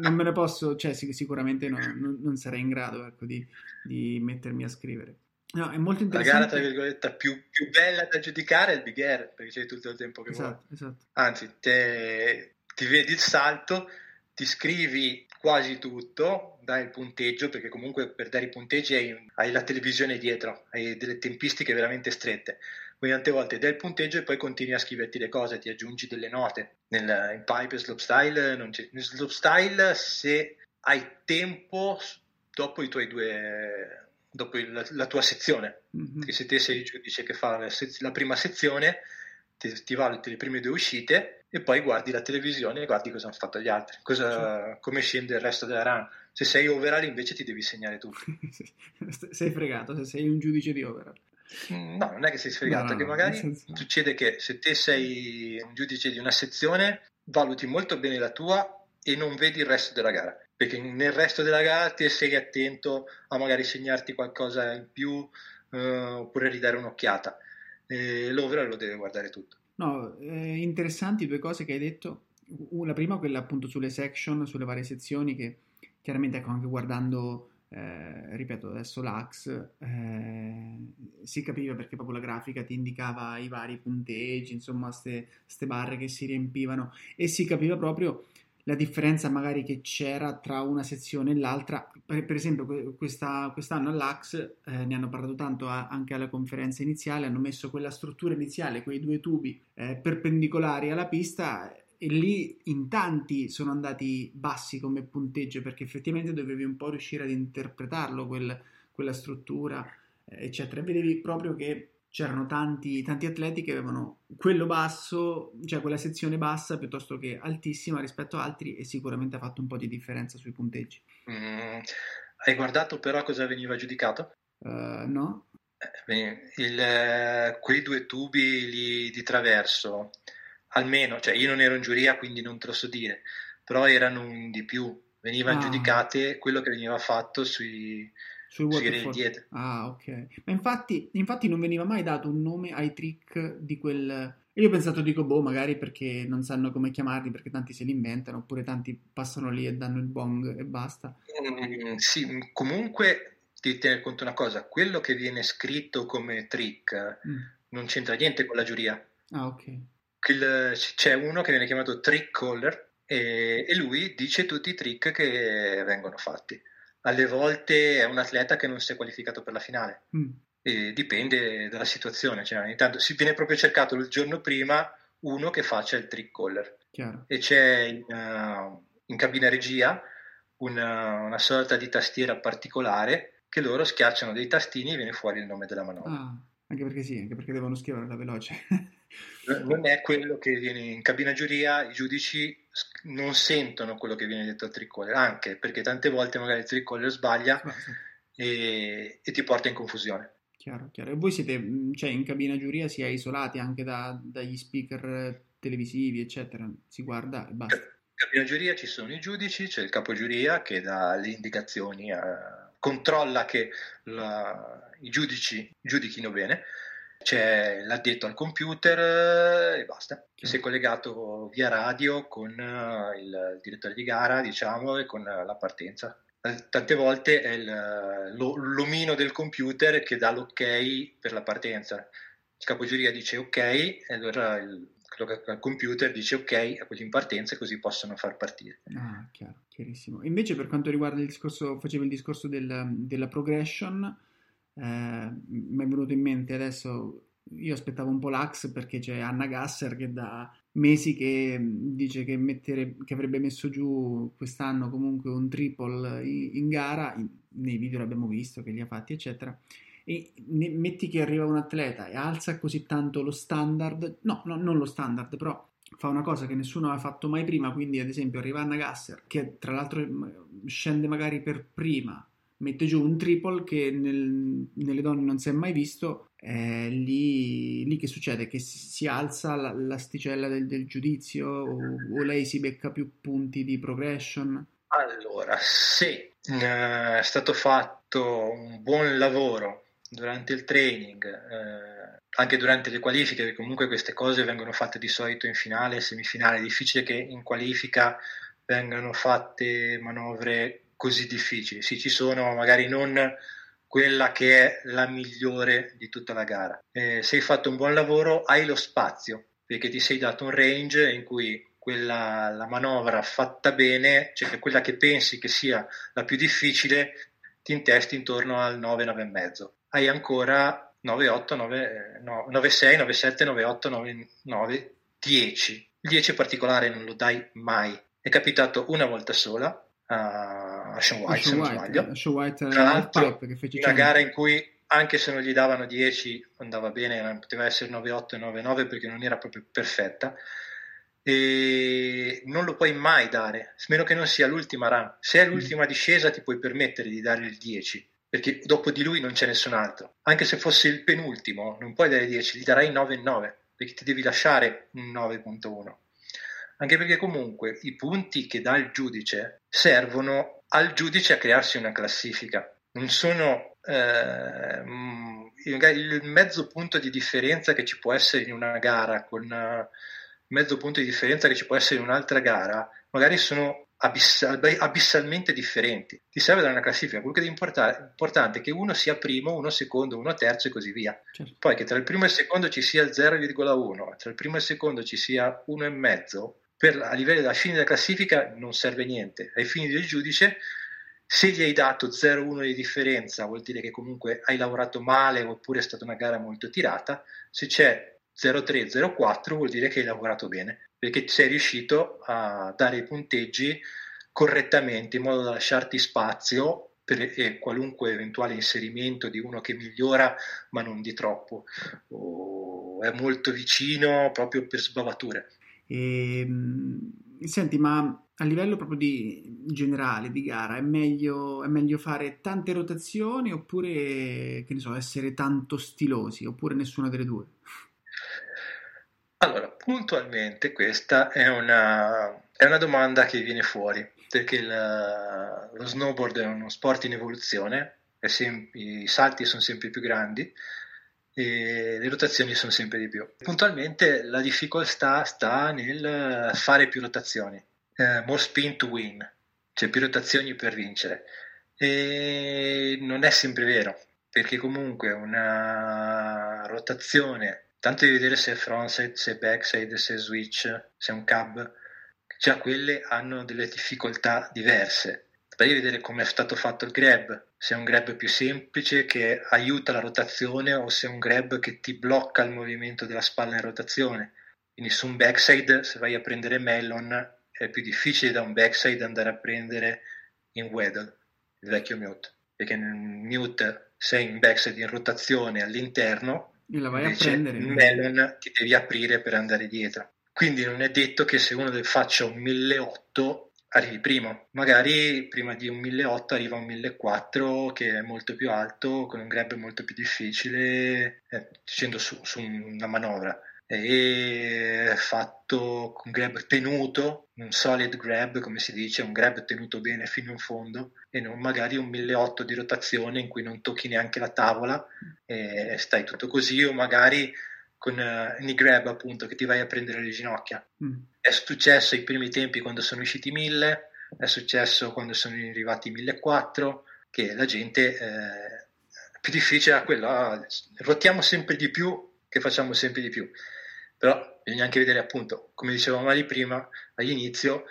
non me ne posso, cioè sicuramente no, non, non sarei in grado, ecco, di, di mettermi a scrivere. No, è molto interessante. La gara, tra virgolette, più, più bella da giudicare è il big air, perché c'è tutto il tempo che esatto, vuoi. Esatto. Anzi, te, ti vedi il salto, ti scrivi quasi tutto, dai il punteggio, perché comunque per dare i punteggi hai, hai la televisione dietro, hai delle tempistiche veramente strette. Quindi tante volte dai il punteggio e poi continui a scriverti le cose, ti aggiungi delle note. Nel, in pipe e slopestyle non c'è. Nel slopestyle, se hai tempo dopo i tuoi due... dopo la, la tua sezione, mm-hmm. che se te sei il giudice che fa la, sez- la prima sezione, ti, ti valuti le prime due uscite e poi guardi la televisione e guardi cosa hanno fatto gli altri, cosa, sì. come scende il resto della run. Se sei overall invece ti devi segnare tutto. Sei fregato se sei un giudice di overall. No, non è che sei sfregato, no, no, che magari senso... succede che se te sei un giudice di una sezione valuti molto bene la tua e non vedi il resto della gara, perché nel resto della gara ti sei attento a magari segnarti qualcosa in più, eh, oppure ridare un'occhiata. Eh, l'overall lo deve guardare tutto. No, eh, interessanti due cose che hai detto. La prima, quella appunto sulle section, sulle varie sezioni, che chiaramente, ecco, anche guardando, eh, ripeto, adesso l'A X, eh, si capiva, perché proprio la grafica ti indicava i vari punteggi, insomma, ste, ste barre che si riempivano, e si capiva proprio la differenza magari che c'era tra una sezione e l'altra. Per, per esempio questa, quest'anno all'A X, eh, ne hanno parlato tanto a, anche alla conferenza iniziale, hanno messo quella struttura iniziale, quei due tubi eh, perpendicolari alla pista, e lì in tanti sono andati bassi come punteggio, perché effettivamente dovevi un po' riuscire ad interpretarlo, quel, quella struttura, eh, eccetera. E vedevi proprio che c'erano tanti, tanti atleti che avevano quello basso, cioè quella sezione bassa piuttosto che altissima rispetto a altri, e sicuramente ha fatto un po' di differenza sui punteggi. Mm, hai guardato però cosa veniva giudicato? Uh, no. Eh, il, eh, quei due tubi lì di traverso, almeno, cioè io non ero in giuria quindi non te lo so dire, però erano un di più, veniva ah. giudicate quello che veniva fatto sui... Ah, ok. Ma infatti, infatti non veniva mai dato un nome ai trick di quel. E io ho pensato, dico, boh, magari perché non sanno come chiamarli, perché tanti se li inventano, oppure tanti passano lì e danno il bong e basta. Mm, sì, comunque devi tenere conto una cosa: quello che viene scritto come trick mm. non c'entra niente con la giuria. Ah, ok. Il, c'è uno che viene chiamato trick caller e, e lui dice tutti i trick che vengono fatti. Alle volte è un atleta che non si è qualificato per la finale, mm. e dipende dalla situazione, cioè ogni tanto si viene proprio cercato il giorno prima uno che faccia il trick caller. Chiaro. E c'è in, uh, in cabina regia una, una sorta di tastiera particolare che loro schiacciano dei tastini e viene fuori il nome della manovra. Ah, anche perché sì, anche perché devono scriverla veloce. Non è quello che viene in cabina giuria, i giudici non sentono quello che viene detto al trick caller, anche perché tante volte magari il trick caller sbaglia ah, sì. e, e ti porta in confusione. Chiaro, chiaro. E voi siete, cioè in cabina giuria si è isolati anche da, dagli speaker televisivi, eccetera, si guarda e basta. In cabina giuria ci sono i giudici, c'è il capo giuria che dà le indicazioni, a, controlla che la, i giudici giudichino bene. C'è l'addetto al computer e basta, che si è collegato via radio con il direttore di gara, diciamo, e con la partenza. Tante volte è il, lo, l'omino del computer che dà l'ok per la partenza. Il capogiuria dice ok, e allora il, il computer dice ok a quelli in partenza, e così possono far partire. Ah, chiaro, chiarissimo. Invece per quanto riguarda il discorso, facevo il discorso del, della progression. Eh, mi è venuto in mente adesso, io aspettavo un po' l'A X perché c'è Anna Gasser che da mesi che dice che, mettere, che avrebbe messo giù quest'anno comunque un triple in, in gara, in, nei video l'abbiamo visto che li ha fatti eccetera, e ne, metti che arriva un atleta e alza così tanto lo standard, no, no non lo standard, però fa una cosa che nessuno ha fatto mai prima, quindi ad esempio arriva Anna Gasser che tra l'altro scende magari per prima, mette giù un triple che nel, nelle donne non si è mai visto, eh, lì, lì che succede? Che si, si alza la, l'asticella del, del giudizio, o, o lei si becca più punti di progression? Allora, se eh, è stato fatto un buon lavoro durante il training, eh, anche durante le qualifiche, perché comunque queste cose vengono fatte di solito in finale e semifinale, è difficile che in qualifica vengano fatte manovre così difficili. Sì, ci sono, magari non quella che è la migliore di tutta la gara. Eh, se hai fatto un buon lavoro, hai lo spazio, perché ti sei dato un range in cui quella, la manovra fatta bene, cioè quella che pensi che sia la più difficile, ti intesti intorno al nove, nove e mezzo. Hai ancora nove, otto, nove, nove, sei, nove, sette, nove, otto, nove, nove, dieci. Il dieci particolare non lo dai mai. È capitato una volta sola a Shaun White, se non sbaglio. Shaun White, tra l'altro, una gara in cui anche se non gli davano dieci andava bene, poteva essere nove, otto e nove, nove perché non era proprio perfetta. E non lo puoi mai dare, meno che non sia l'ultima run. Se è l'ultima discesa ti puoi permettere di dare il dieci, perché dopo di lui non c'è nessun altro. Anche se fosse il penultimo non puoi dare dieci, gli darai nove e nove, perché ti devi lasciare un nove virgola uno. Anche perché comunque i punti che dà il giudice servono al giudice a crearsi una classifica. Non sono eh, il mezzo punto di differenza che ci può essere in una gara con... mezzo punto di differenza che ci può essere in un'altra gara, magari sono abissal- abissalmente differenti. Ti serve dare una classifica, quello che è import- importante è che uno sia primo, uno secondo, uno terzo e così via. Certo. Poi che tra il primo e il secondo ci sia il zero virgola uno, tra il primo e il secondo ci sia uno virgola cinque, per, a livello della fine della classifica non serve niente. Ai fini del giudice, se gli hai dato zero virgola uno di differenza vuol dire che comunque hai lavorato male oppure è stata una gara molto tirata. Se c'è zero virgola tre, zero virgola quattro vuol dire che hai lavorato bene, perché sei riuscito a dare i punteggi correttamente in modo da lasciarti spazio per e qualunque eventuale inserimento di uno che migliora ma non di troppo o è molto vicino proprio per sbavature. E, senti, ma a livello proprio di generale di gara è meglio, è meglio fare tante rotazioni oppure, che ne so, essere tanto stilosi oppure nessuna delle due? Allora, puntualmente questa è una, è una domanda che viene fuori, perché la, lo snowboard è uno sport in evoluzione, è sem- i salti sono sempre più grandi e le rotazioni sono sempre di più. Puntualmente la difficoltà sta nel fare più rotazioni, eh, more spin to win, cioè più rotazioni per vincere, e non è sempre vero, perché comunque una rotazione... Tanto di vedere se è frontside, se è backside, se è switch, se è un cab, già quelle hanno delle difficoltà diverse. Devi vedere come è stato fatto il grab, se è un grab più semplice che aiuta la rotazione o se è un grab che ti blocca il movimento della spalla in rotazione. Quindi su un backside, se vai a prendere melon, è più difficile da un backside andare a prendere in waddle, il vecchio mute, perché nel mute sei in backside in rotazione all'interno, la vai invece a prendere, melon ti devi aprire per andare dietro. Quindi non è detto che se uno faccia un milleottocento arrivi primo, magari prima di un milleottocento arriva un millequattrocento che è molto più alto, con un grab molto più difficile, eh, scendo su, su una manovra e fatto un grab tenuto, un solid grab come si dice, un grab tenuto bene fino in fondo e non magari un milleottocento di rotazione in cui non tocchi neanche la tavola e stai tutto così, o magari con uh, knee grab appunto che ti vai a prendere le ginocchia. Mm. È successo ai primi tempi quando sono usciti mille, è successo quando sono arrivati millequattrocento che la gente eh, più difficile a quello, ah, ruotiamo sempre di più che facciamo sempre di più. Però bisogna anche vedere, appunto, come dicevamo lì prima, all'inizio,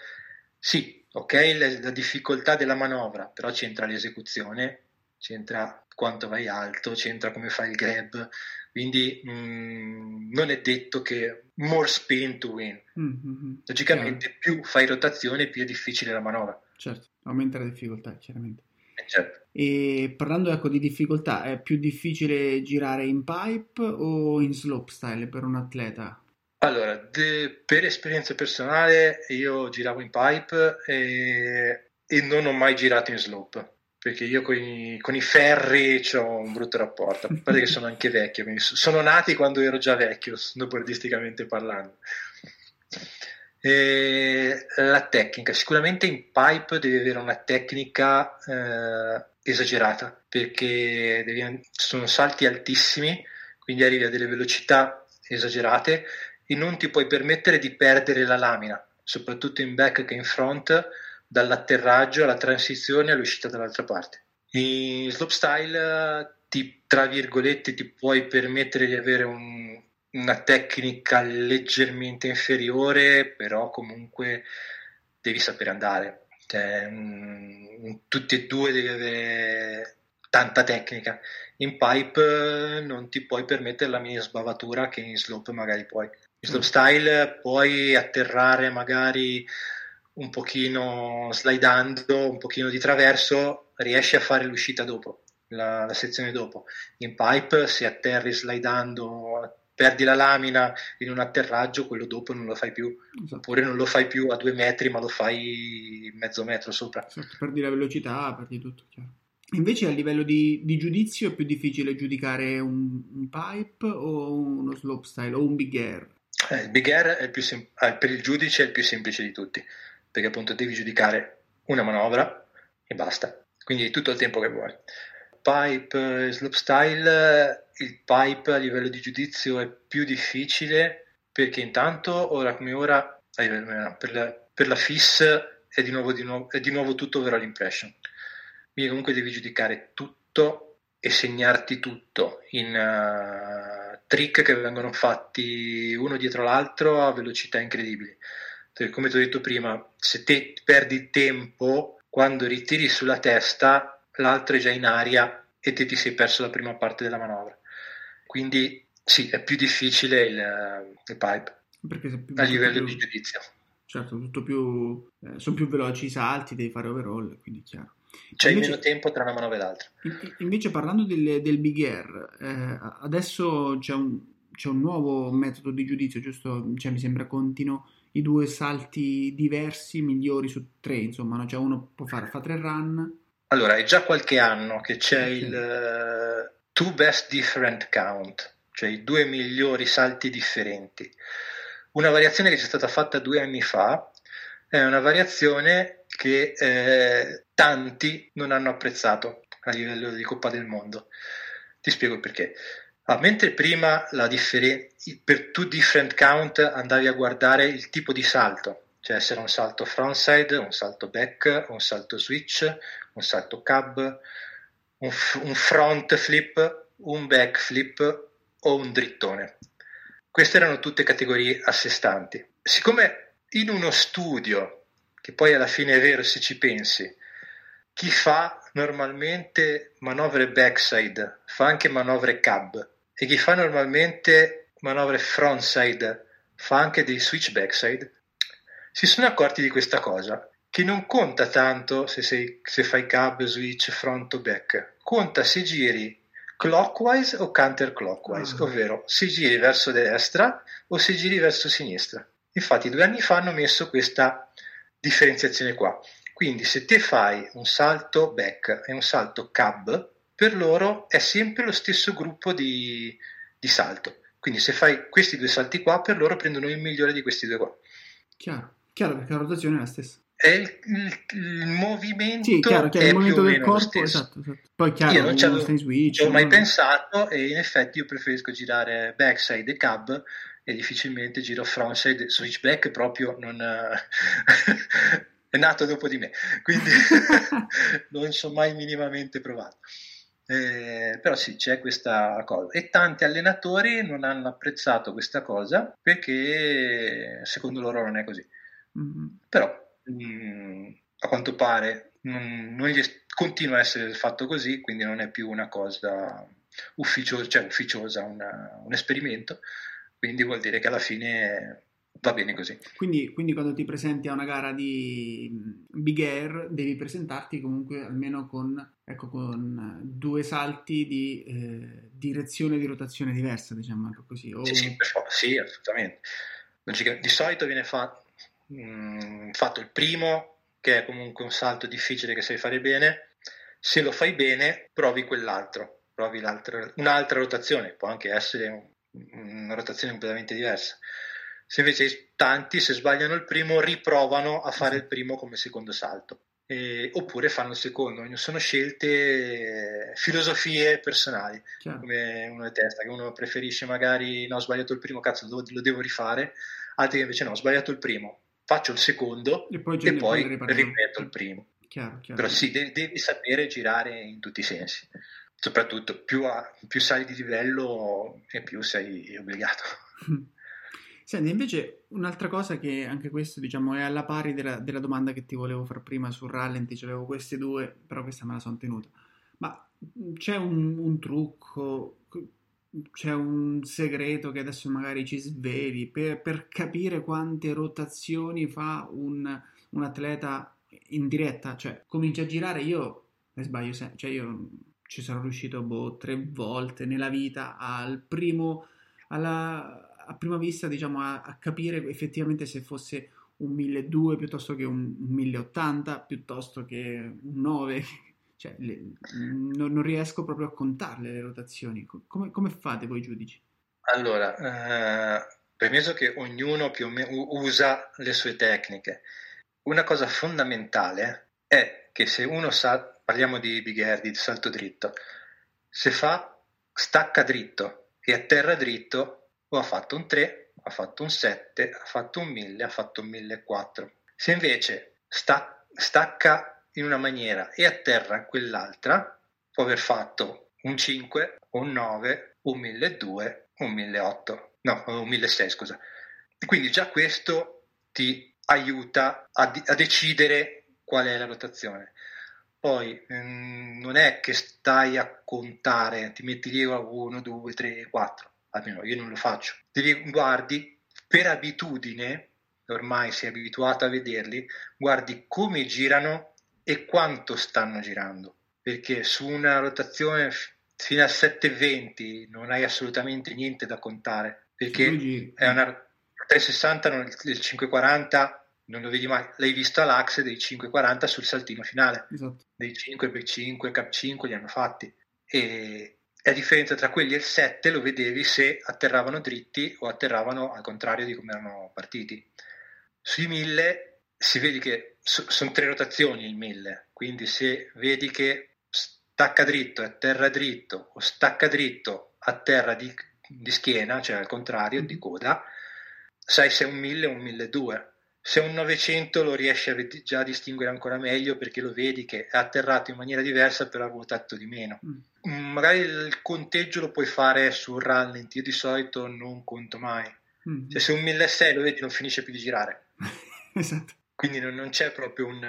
sì, ok, le, la difficoltà della manovra, però c'entra l'esecuzione, c'entra quanto vai alto, c'entra come fai il grab, quindi mh, non è detto che more spin to win. Mm-hmm. Logicamente yeah. Più fai rotazione, più è difficile la manovra. Certo, aumenta la difficoltà, chiaramente. Certo. E parlando ecco di difficoltà, è più difficile girare in pipe o in slopestyle per un atleta? Allora, de, per esperienza personale io giravo in pipe e, e non ho mai girato in slope, perché io con i, con i ferri c'ho un brutto rapporto, a parte che sono anche vecchio, quindi sono nati quando ero già vecchio snowboardisticamente parlando. Eh, la tecnica, sicuramente in pipe devi avere una tecnica eh, esagerata, perché devi, sono salti altissimi, quindi arrivi a delle velocità esagerate e non ti puoi permettere di perdere la lamina, soprattutto in back che in front, dall'atterraggio alla transizione all'uscita dall'altra parte. In slopestyle ti, tra virgolette, ti puoi permettere di avere un una tecnica leggermente inferiore, però comunque devi sapere andare, cioè, in tutti e due devi avere tanta tecnica. In pipe non ti puoi permettere la mini sbavatura che in slope magari puoi. In slopestyle puoi atterrare magari un pochino slidando, un pochino di traverso, riesci a fare l'uscita dopo, la, la sezione dopo. In pipe se atterri slidando perdi la lamina in un atterraggio, quello dopo non lo fai più, esatto. Oppure non lo fai più a due metri, ma lo fai mezzo metro sopra. Esatto, perdi la velocità, perdi tutto. Chiaro. Invece a livello di, di giudizio è più difficile giudicare un, un pipe o uno slopestyle o un big air? Eh, il big air è il più sem- per il giudice è il più semplice di tutti, perché appunto devi giudicare una manovra e basta, quindi tutto il tempo che vuoi. Pipe, slopestyle, il pipe a livello di giudizio è più difficile perché intanto ora come ora per la, per la F I S è di nuovo, di nuovo, è di nuovo tutto overall impression, quindi comunque devi giudicare tutto e segnarti tutto in uh, trick che vengono fatti uno dietro l'altro a velocità incredibili. Come ti ho detto prima, se te perdi tempo quando ritiri sulla testa l'altro è già in aria e te ti sei perso la prima parte della manovra, quindi sì, è più difficile il, il pipe perché più, a livello più, di giudizio, certo, tutto più eh, sono più veloci i salti, devi fare overall, quindi chiaro c'è invece, meno tempo tra una manovra e l'altra. Invece parlando del, del big air, eh, adesso c'è un, c'è un nuovo metodo di giudizio, giusto? Cioè, mi sembra continuo i due salti diversi migliori su tre, insomma, no? Cioè uno può fare fa tre run. Allora, è già qualche anno che c'è il uh, two best different count, cioè i due migliori salti differenti. Una variazione che c'è stata fatta due anni fa è una variazione che eh, tanti non hanno apprezzato a livello di Coppa del Mondo. Ti spiego il perché. Ah, mentre prima la differen- per two different count andavi a guardare il tipo di salto, cioè se era un salto frontside, un salto back, un salto switch, un salto cab, un, f- un front flip, un back flip o un drittone. Queste erano tutte categorie a sé stanti. Siccome in uno studio, che poi alla fine è vero se ci pensi, chi fa normalmente manovre backside fa anche manovre cab e chi fa normalmente manovre frontside fa anche dei switch backside, si sono accorti di questa cosa, che non conta tanto se, sei, se fai cab, switch, front o back, conta se giri clockwise o counterclockwise, uh-huh. Ovvero se giri verso destra o se giri verso sinistra. Infatti due anni fa hanno messo questa differenziazione qua, quindi se te fai un salto back e un salto cab, per loro è sempre lo stesso gruppo di, di salto, quindi se fai questi due salti qua, per loro prendono il migliore di questi due qua. Chiaro, chiaro, perché la rotazione è la stessa. È il, il, il movimento, sì, chiaro, chiaro, è il movimento del corpo, esatto, esatto. Poi chiaro, io non ci avevo mai pensato e in effetti io preferisco girare backside e cab e difficilmente giro frontside, switchback proprio non è nato dopo di me, quindi non sono mai minimamente provato. Eh, però sì, c'è questa cosa e tanti allenatori non hanno apprezzato questa cosa perché secondo loro non è così, mm-hmm. Però mh, a quanto pare non, non gli è, continua a essere fatto così, quindi non è più una cosa ufficiosa, cioè ufficiosa una, un esperimento, quindi vuol dire che alla fine va bene così. Quindi, quindi quando ti presenti a una gara di big air devi presentarti comunque almeno con, ecco, con due salti di eh, direzione di rotazione diversa, diciamo così. O... Sì, sì, per favore, sì, assolutamente. Di solito viene fa- mh, fatto il primo, che è comunque un salto difficile che sai fare bene. Se lo fai bene provi quell'altro, provi l'altra, un'altra rotazione, può anche essere un, una rotazione completamente diversa. Se invece tanti, se sbagliano il primo, riprovano a fare il primo come secondo salto, e, oppure fanno il secondo. Sono scelte, filosofie personali, chiaro, come uno è testa, che uno preferisce magari no, ho sbagliato il primo, cazzo lo, lo devo rifare, altri invece no, ho sbagliato il primo, faccio il secondo e poi, e poi ripeto il primo. Chiaro, chiaro. Però sì, de- devi sapere girare in tutti i sensi, soprattutto più, a, più sali di livello e più sei obbligato. Senti, invece un'altra cosa che anche questo diciamo è alla pari della, della domanda che ti volevo far prima sul rallenti, ce l'avevo queste due, però questa me la sono tenuta. Ma c'è un, un trucco, c'è un segreto che adesso magari ci sveli per, per capire quante rotazioni fa un, un atleta in diretta? Cioè, comincia a girare, io ne sbaglio, cioè io ci sarò riuscito boh, tre volte nella vita al primo, alla... a prima vista diciamo a, a capire effettivamente se fosse un milleduecento piuttosto che un mille ottanta piuttosto che un nove, cioè le, non, non riesco proprio a contarle le rotazioni. Come, come fate voi giudici? Allora, eh, premesso che ognuno più o meno usa le sue tecniche, una cosa fondamentale è che se uno sa, parliamo di big air, di salto dritto, se fa stacca dritto e atterra dritto, o ha fatto un tre, ha fatto un sette, ha fatto un mille, ha fatto un mille quattrocento. Se invece sta, stacca in una maniera e atterra in quell'altra, può aver fatto un cinque, un nove, un milleduecento, un milleottocento, no, un milleseicento, scusa. Quindi già questo ti aiuta a, di- a decidere qual è la rotazione. Poi mh, non è che stai a contare, ti metti lì a uno, due, tre, quattro. Almeno io non lo faccio. Devi guardi per abitudine, ormai sei abituato a vederli, guardi come girano e quanto stanno girando, perché su una rotazione fino a sette venti non hai assolutamente niente da contare, perché è una trecentosessanta, non, il cinque quaranta non lo vedi mai, l'hai visto all'axe dei cinque quaranta sul saltino finale, esatto, dei cinque per cinque, cap cinque li hanno fatti, e la differenza tra quelli e il sette lo vedevi se atterravano dritti o atterravano al contrario di come erano partiti. Sui mille si vede che so, sono tre rotazioni il mille, quindi se vedi che stacca dritto e atterra dritto o stacca dritto atterra di, di schiena, cioè al contrario, di coda, sai se è un mille o un milleduecento. Se è un novecento lo riesci a ved- già a distinguere ancora meglio, perché lo vedi che è atterrato in maniera diversa però ha ruotato di meno. Mm. Magari il conteggio lo puoi fare sul rallenti, io di solito non conto mai. Mm. Cioè, se un milleseicento lo vedi non finisce più di girare. Esatto. Quindi non, non c'è proprio un,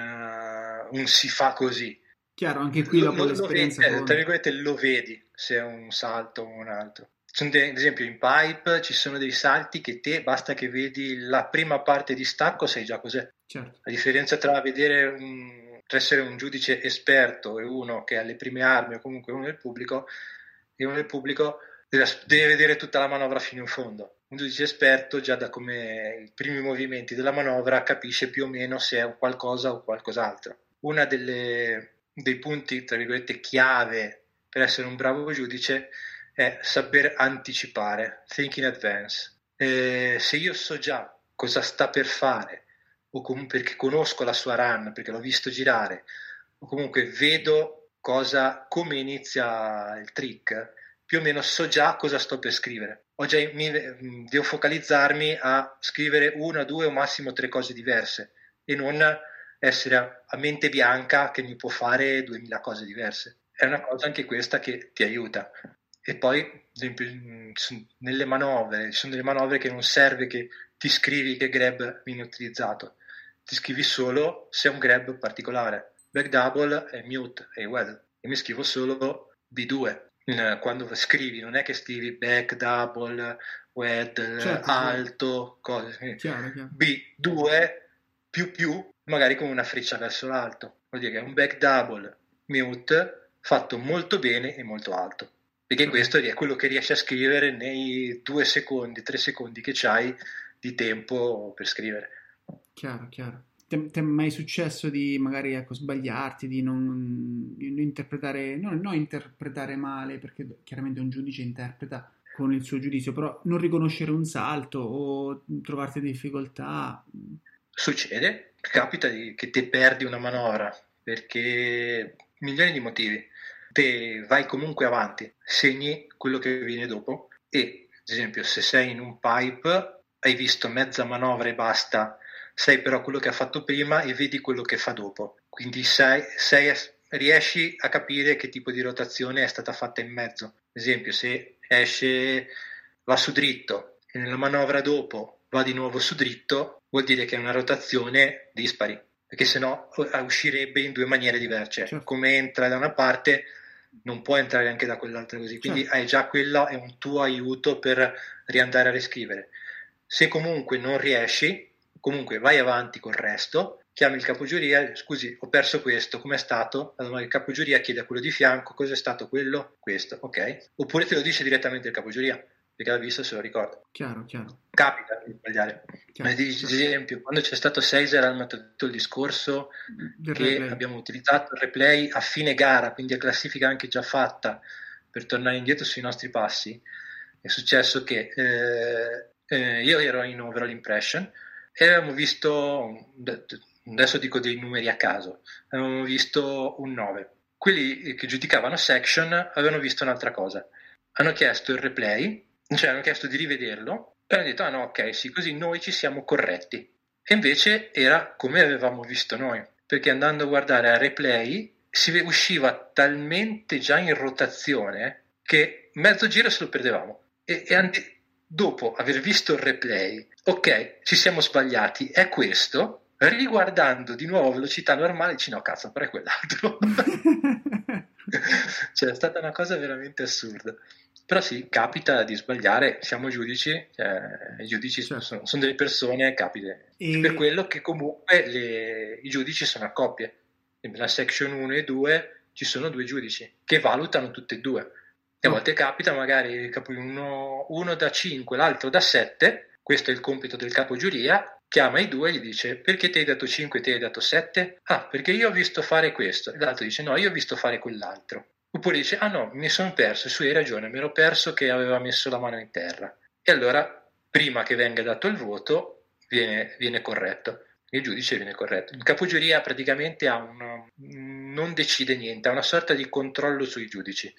uh, un si fa così. Chiaro, anche qui dopo lo, l'esperienza. Lo vedi, con... Tra virgolette lo vedi se è un salto o un altro. Ad esempio in pipe ci sono dei salti che te basta che vedi la prima parte di stacco sai già cos'è. Certo. La differenza tra vedere un, tra essere un giudice esperto e uno che ha le prime armi o comunque uno del pubblico, e uno del pubblico deve, deve vedere tutta la manovra fino in fondo. Un giudice esperto già da come i primi movimenti della manovra capisce più o meno se è un qualcosa o qualcos'altro. Una delle dei punti tra virgolette chiave per essere un bravo giudice è saper anticipare, think in advance. Eh, se io so già cosa sta per fare, o comunque perché conosco la sua run, perché l'ho visto girare, o comunque vedo cosa, come inizia il trick, più o meno so già cosa sto per scrivere. Ho già, mi, devo focalizzarmi a scrivere una, due o massimo tre cose diverse, e non essere a, a mente bianca che mi può fare duemila cose diverse. È una cosa anche questa che ti aiuta. E poi, ad esempio, nelle manovre, ci sono delle manovre che non serve che ti scrivi che grab viene utilizzato, ti scrivi solo se è un grab particolare. Back double è mute, è well, e mi scrivo solo B due. Quando scrivi non è che scrivi back double, wed, certo, alto, cose. Chiaro, chiaro. B due più più, magari con una freccia verso l'alto. Vuol dire che è un back double mute fatto molto bene e molto alto. Perché questo è quello che riesci a scrivere nei due secondi, tre secondi che c'hai di tempo per scrivere. Chiaro, chiaro. Ti è mai successo di magari ecco, sbagliarti, di non, di non interpretare, no, non interpretare male, perché chiaramente un giudice interpreta con il suo giudizio, però non riconoscere un salto o trovarti in difficoltà. Succede, capita che te perdi una manovra, perché milioni di motivi, te vai comunque avanti, segni quello che viene dopo e, ad esempio, se sei in un pipe, hai visto mezza manovra e basta, sai però quello che ha fatto prima e vedi quello che fa dopo, quindi sai, sei, riesci a capire che tipo di rotazione è stata fatta in mezzo. Ad esempio, se esce, va su dritto e nella manovra dopo va di nuovo su dritto, vuol dire che è una rotazione dispari, perché sennò uscirebbe in due maniere diverse, certo. Come entra da una parte non può entrare anche da quell'altra, così, quindi certo. Hai già quello, è un tuo aiuto per riandare a riscrivere. Se comunque non riesci, comunque vai avanti col resto, chiami il capogiuria, scusi, ho perso questo, com'è stato? Allora il capogiuria chiede a quello di fianco, cos'è stato quello? Questo, ok. Oppure te lo dice direttamente il capogiuria, perché l'ha visto e se lo ricorda. Chiaro, chiaro. Capita di sbagliare. Chiaro, Ma ad esempio, chiaro. Quando c'è stato Seiser hanno detto il discorso del che replay. Abbiamo utilizzato il replay a fine gara, quindi a classifica anche già fatta, per tornare indietro sui nostri passi. È successo che eh, eh, io ero in overall impression e avevamo visto, adesso dico dei numeri a caso, avevamo visto un nove. Quelli che giudicavano section avevano visto un'altra cosa. Hanno chiesto il replay, cioè hanno chiesto di rivederlo e hanno detto ah no, ok, sì, così noi ci siamo corretti. E invece era come avevamo visto noi, perché andando a guardare al replay si usciva talmente già in rotazione che mezzo giro se lo perdevamo. E, e and- dopo aver visto il replay, ok, ci siamo sbagliati, è questo, riguardando di nuovo a velocità normale dici no, cazzo, però è quell'altro. Cioè è stata una cosa veramente assurda. Però sì, capita di sbagliare, siamo giudici, eh, i giudici certo. sono, sono delle persone, capita. E... Per quello che comunque le, i giudici sono a coppie. Nella section uno e due ci sono due giudici che valutano tutte e due. E a volte capita magari uno, uno da cinque, l'altro da sette, questo è il compito del capogiuria, chiama i due e gli dice perché te hai dato cinque e te hai dato sette? Ah, perché io ho visto fare questo. E l'altro dice no, io ho visto fare quell'altro. Oppure dice, ah no, mi sono perso, su hai ragione, mi ero perso che aveva messo la mano in terra. E allora, prima che venga dato il voto, viene, viene corretto. Il giudice viene corretto. Il capogiuria praticamente ha uno, non decide niente, ha una sorta di controllo sui giudici.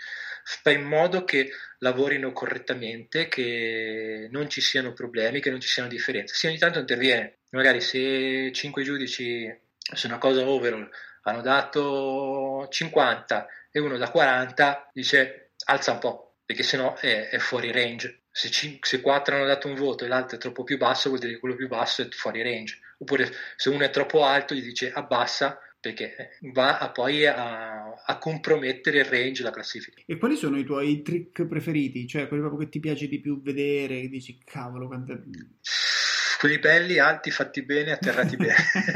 Fa in modo che lavorino correttamente, che non ci siano problemi, che non ci siano differenze. Se ogni tanto interviene, magari se cinque giudici su una cosa overall hanno dato cinquanta e uno da quaranta, dice alza un po', perché sennò è, è fuori range. Se, cinque, se quattro hanno dato un voto e l'altro è troppo più basso, vuol dire che quello più basso è fuori range. Oppure se uno è troppo alto gli dice abbassa, perché va a poi a, a compromettere il range, la classifica. E quali sono i tuoi trick preferiti? Cioè quelli proprio che ti piace di più vedere, che dici cavolo quanto è... Quelli belli, alti, fatti bene, atterrati bene,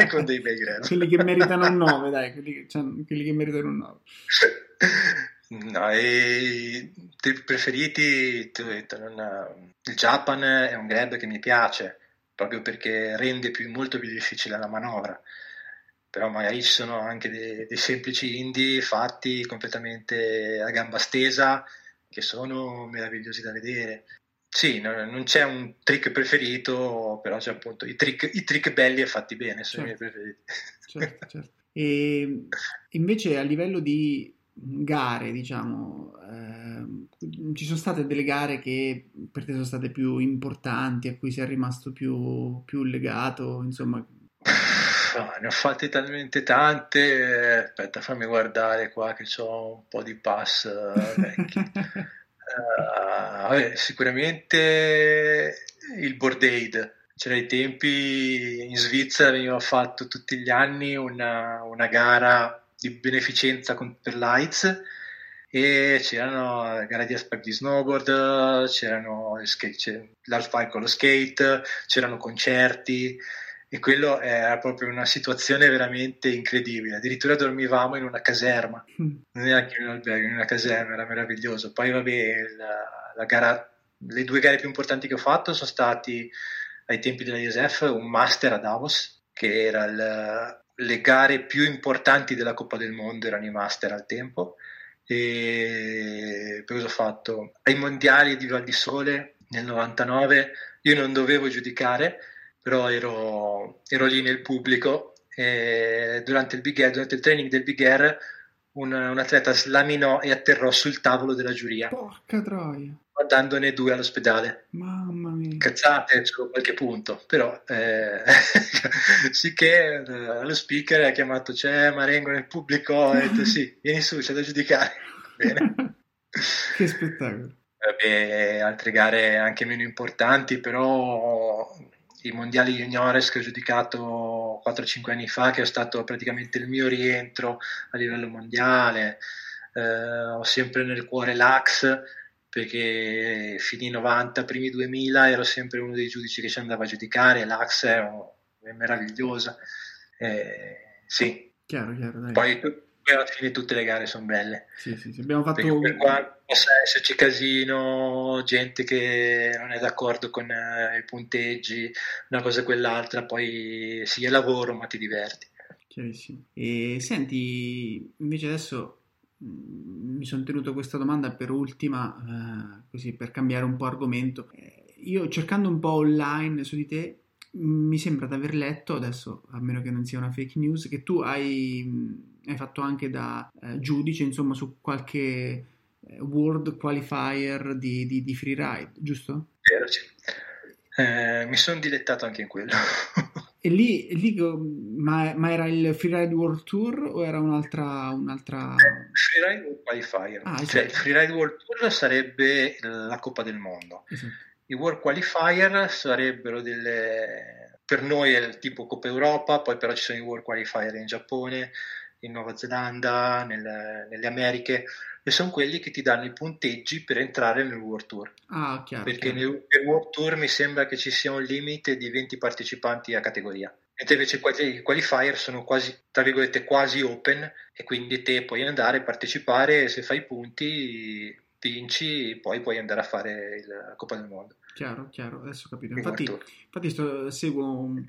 con dei bei gradi. Quelli che meritano un nove, dai, quelli che, cioè, quelli che meritano un nove. No, i trip preferiti, ti ho detto, non... il Japan è un grab che mi piace, proprio perché rende più, molto più difficile la manovra, però magari ci sono anche dei, dei semplici indie fatti completamente a gamba stesa, che sono meravigliosi da vedere. Sì, no, non c'è un trick preferito, però c'è appunto i trick, i trick belli e fatti bene, sono certo. I miei preferiti. Certo, certo. E invece a livello di... gare, diciamo, eh, ci sono state delle gare che per te sono state più importanti, a cui sei rimasto più, più legato, insomma? No, ne ho fatte talmente tante, aspetta fammi guardare qua che c'ho un po' di pass vecchi. uh, vabbè, sicuramente il Board Aid, c'era ai tempi in Svizzera veniva fatto tutti gli anni una, una gara di beneficenza con, per l'AIDS, e c'erano gare di aspect di snowboard, c'erano l'hardbike con lo skate, c'erano concerti, e quello era proprio una situazione veramente incredibile. Addirittura dormivamo in una caserma, non era anche in un albergo, in una caserma, era meraviglioso. Poi vabbè, la, la gara, le due gare più importanti che ho fatto sono stati ai tempi della I S F un master a Davos, che era il... le gare più importanti della Coppa del Mondo erano i Master al tempo, e poi cosa ho fatto? Ai mondiali di Val di Sole nel novantanove io non dovevo giudicare, però ero, ero lì nel pubblico e durante il Big Air, durante il training del Big Air un, un atleta slaminò e atterrò sul tavolo della giuria. Porca troia! Mandandone due all'ospedale. Mamma mia. Cazzate solo qualche punto, però eh, sì che eh, lo speaker ha chiamato, c'è Marengo nel pubblico, e ha detto sì, vieni su, c'è da giudicare. Bene. Che spettacolo. Vabbè, altre gare anche meno importanti, però i mondiali juniores che ho giudicato quattro cinque anni fa, che è stato praticamente il mio rientro a livello mondiale, eh, ho sempre nel cuore Laax, perché fini novanta, primi duemila ero sempre uno dei giudici che ci andava a giudicare. Laax è, è meravigliosa, eh, sì, chiaro, chiaro, dai. Poi, poi alla fine tutte le gare sono belle, sì, sì, sì. Abbiamo fatto, per quanto possa esserci casino, gente che non è d'accordo con eh, i punteggi, una cosa e quell'altra, poi sì, è lavoro ma ti diverti. Chiarissimo. E senti, invece adesso mi sono tenuto questa domanda per ultima, eh, così per cambiare un po' argomento. Io, cercando un po' online su di te, mi sembra di aver letto, adesso a meno che non sia una fake news, che tu hai, hai fatto anche da eh, giudice, insomma, su qualche eh, World Qualifier di, di, di freeride, giusto? Vero, sì. Eh, mi sono dilettato anche in quello. E lì, lì ma, ma era il Freeride World Tour o era un'altra... un'altra... Eh, Freeride World Qualifier. Ah, esatto. Cioè, il Freeride World Tour sarebbe la Coppa del Mondo. Esatto. I World Qualifier sarebbero delle... Per noi è il tipo Coppa Europa, poi però ci sono i World Qualifier in Giappone, in Nuova Zelanda, nel, nelle Americhe, e sono quelli che ti danno i punteggi per entrare nel World Tour. Ah, chiaro. Perché chiaro. Nel World Tour mi sembra che ci sia un limite di venti partecipanti a categoria, mentre invece i qualifier sono quasi, tra virgolette, quasi open, e quindi te puoi andare, partecipare, e se fai punti vinci, poi puoi andare a fare la Coppa del Mondo. Chiaro, chiaro, adesso ho capito. Infatti, infatti sto, seguo un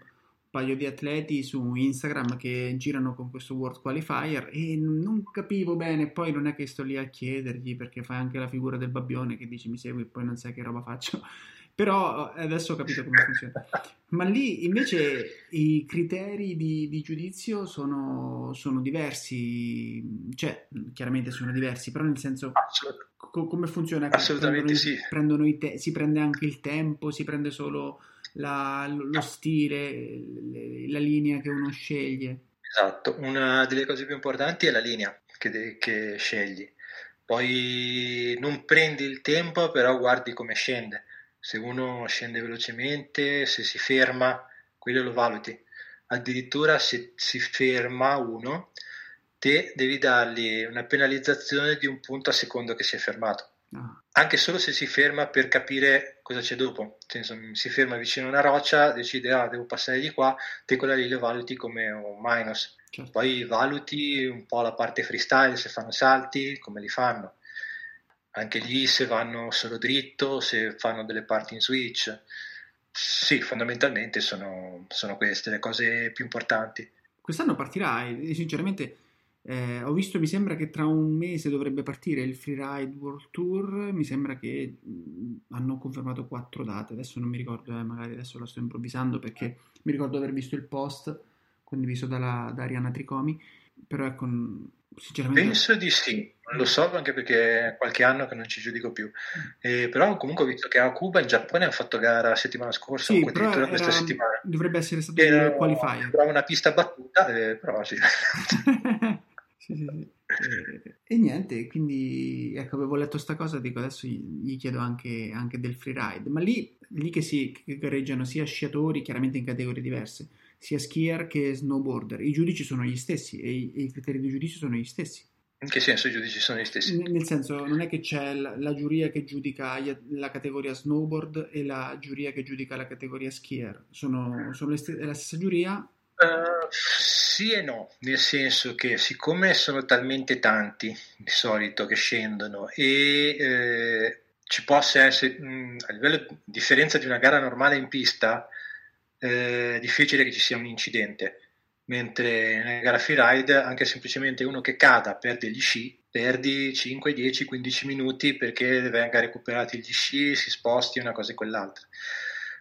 paio di atleti su Instagram che girano con questo World Qualifier e non capivo bene, poi non è che sto lì a chiedergli, perché fai anche la figura del babbione che dici mi segui e poi non sai che roba faccio, però adesso ho capito come funziona. Ma lì invece i criteri di, di giudizio sono, sono diversi, cioè chiaramente sono diversi, però nel senso co- come funziona? Assolutamente sì. Prendono i te- si prende anche il tempo, si prende solo... La, lo stile, la linea che uno sceglie. Esatto, una delle cose più importanti è la linea che, de- che scegli. Poi non prendi il tempo, però guardi come scende. Se uno scende velocemente, se si ferma, quello lo valuti. Addirittura se si ferma uno, te devi dargli una penalizzazione di un punto a secondo che si è fermato. No. Anche solo se si ferma per capire cosa c'è dopo, cioè, insomma, si ferma vicino a una roccia, decide ah devo passare di qua, te quella lì lo valuti come un minus. Certo. Poi valuti un po' la parte freestyle, se fanno salti, come li fanno, anche lì se vanno solo dritto, se fanno delle parti in switch. Sì, fondamentalmente sono, sono queste le cose più importanti. Quest'anno partirà, e sinceramente Eh, ho visto, mi sembra che tra un mese dovrebbe partire il Freeride World Tour, mi sembra che hanno confermato quattro date, adesso non mi ricordo, eh, magari adesso la sto improvvisando, perché mi ricordo di aver visto il post condiviso dalla, da Arianna Tricomi, però ecco, sinceramente... Penso di sì, non lo so, anche perché è qualche anno che non ci giudico più, eh, però comunque ho visto che a Cuba e in Giappone hanno fatto gara la settimana scorsa, sì, o addirittura questa settimana. Dovrebbe essere stato era, il qualifier. Era una pista battuta, eh, però sì... Sì, sì, sì. E, e niente, quindi ecco, avevo letto sta cosa, dico adesso gli, gli chiedo anche, anche del freeride, ma lì, lì che si che gareggiano sia sciatori, chiaramente in categorie diverse, sia skier che snowboarder, i giudici sono gli stessi e i, e i criteri di giudizio sono gli stessi. In che senso i giudici sono gli stessi? N- nel senso, non è che c'è la, la giuria che giudica la categoria snowboard e la giuria che giudica la categoria skier, sono, sono st- è la stessa giuria? Uh, sì e no, nel senso che siccome sono talmente tanti di solito che scendono e eh, ci possa essere mh, a livello di differenza di una gara normale in pista, eh, è difficile che ci sia un incidente, mentre nella gara freeride anche semplicemente uno che cada, perde gli sci, perdi cinque, dieci, quindici minuti perché venga recuperati gli sci, si sposti una cosa e quell'altra.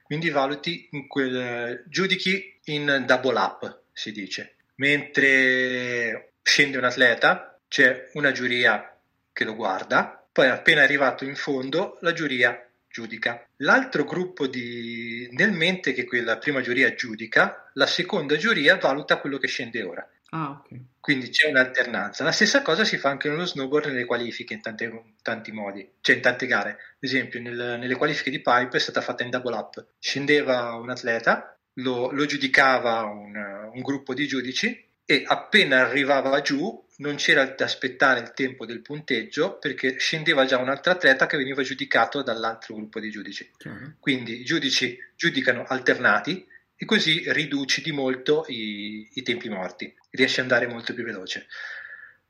Quindi valuti, in quel, giudichi in double up, si dice. Mentre scende un atleta c'è una giuria che lo guarda, poi appena arrivato in fondo la giuria giudica. L'altro gruppo di... nel mente che la prima giuria giudica, la seconda giuria valuta quello che scende ora. Ah, okay. Quindi c'è un'alternanza. La stessa cosa si fa anche nello snowboard nelle qualifiche in tante, in tanti modi, cioè in tante gare. Ad esempio nel, nelle qualifiche di Pipe è stata fatta in double up. Scendeva un atleta, lo, lo giudicava un, un gruppo di giudici e appena arrivava giù non c'era da aspettare il tempo del punteggio perché scendeva già un altro atleta che veniva giudicato dall'altro gruppo di giudici. Uh-huh. Quindi i giudici giudicano alternati e così riduci di molto i, i tempi morti, riesci ad andare molto più veloce.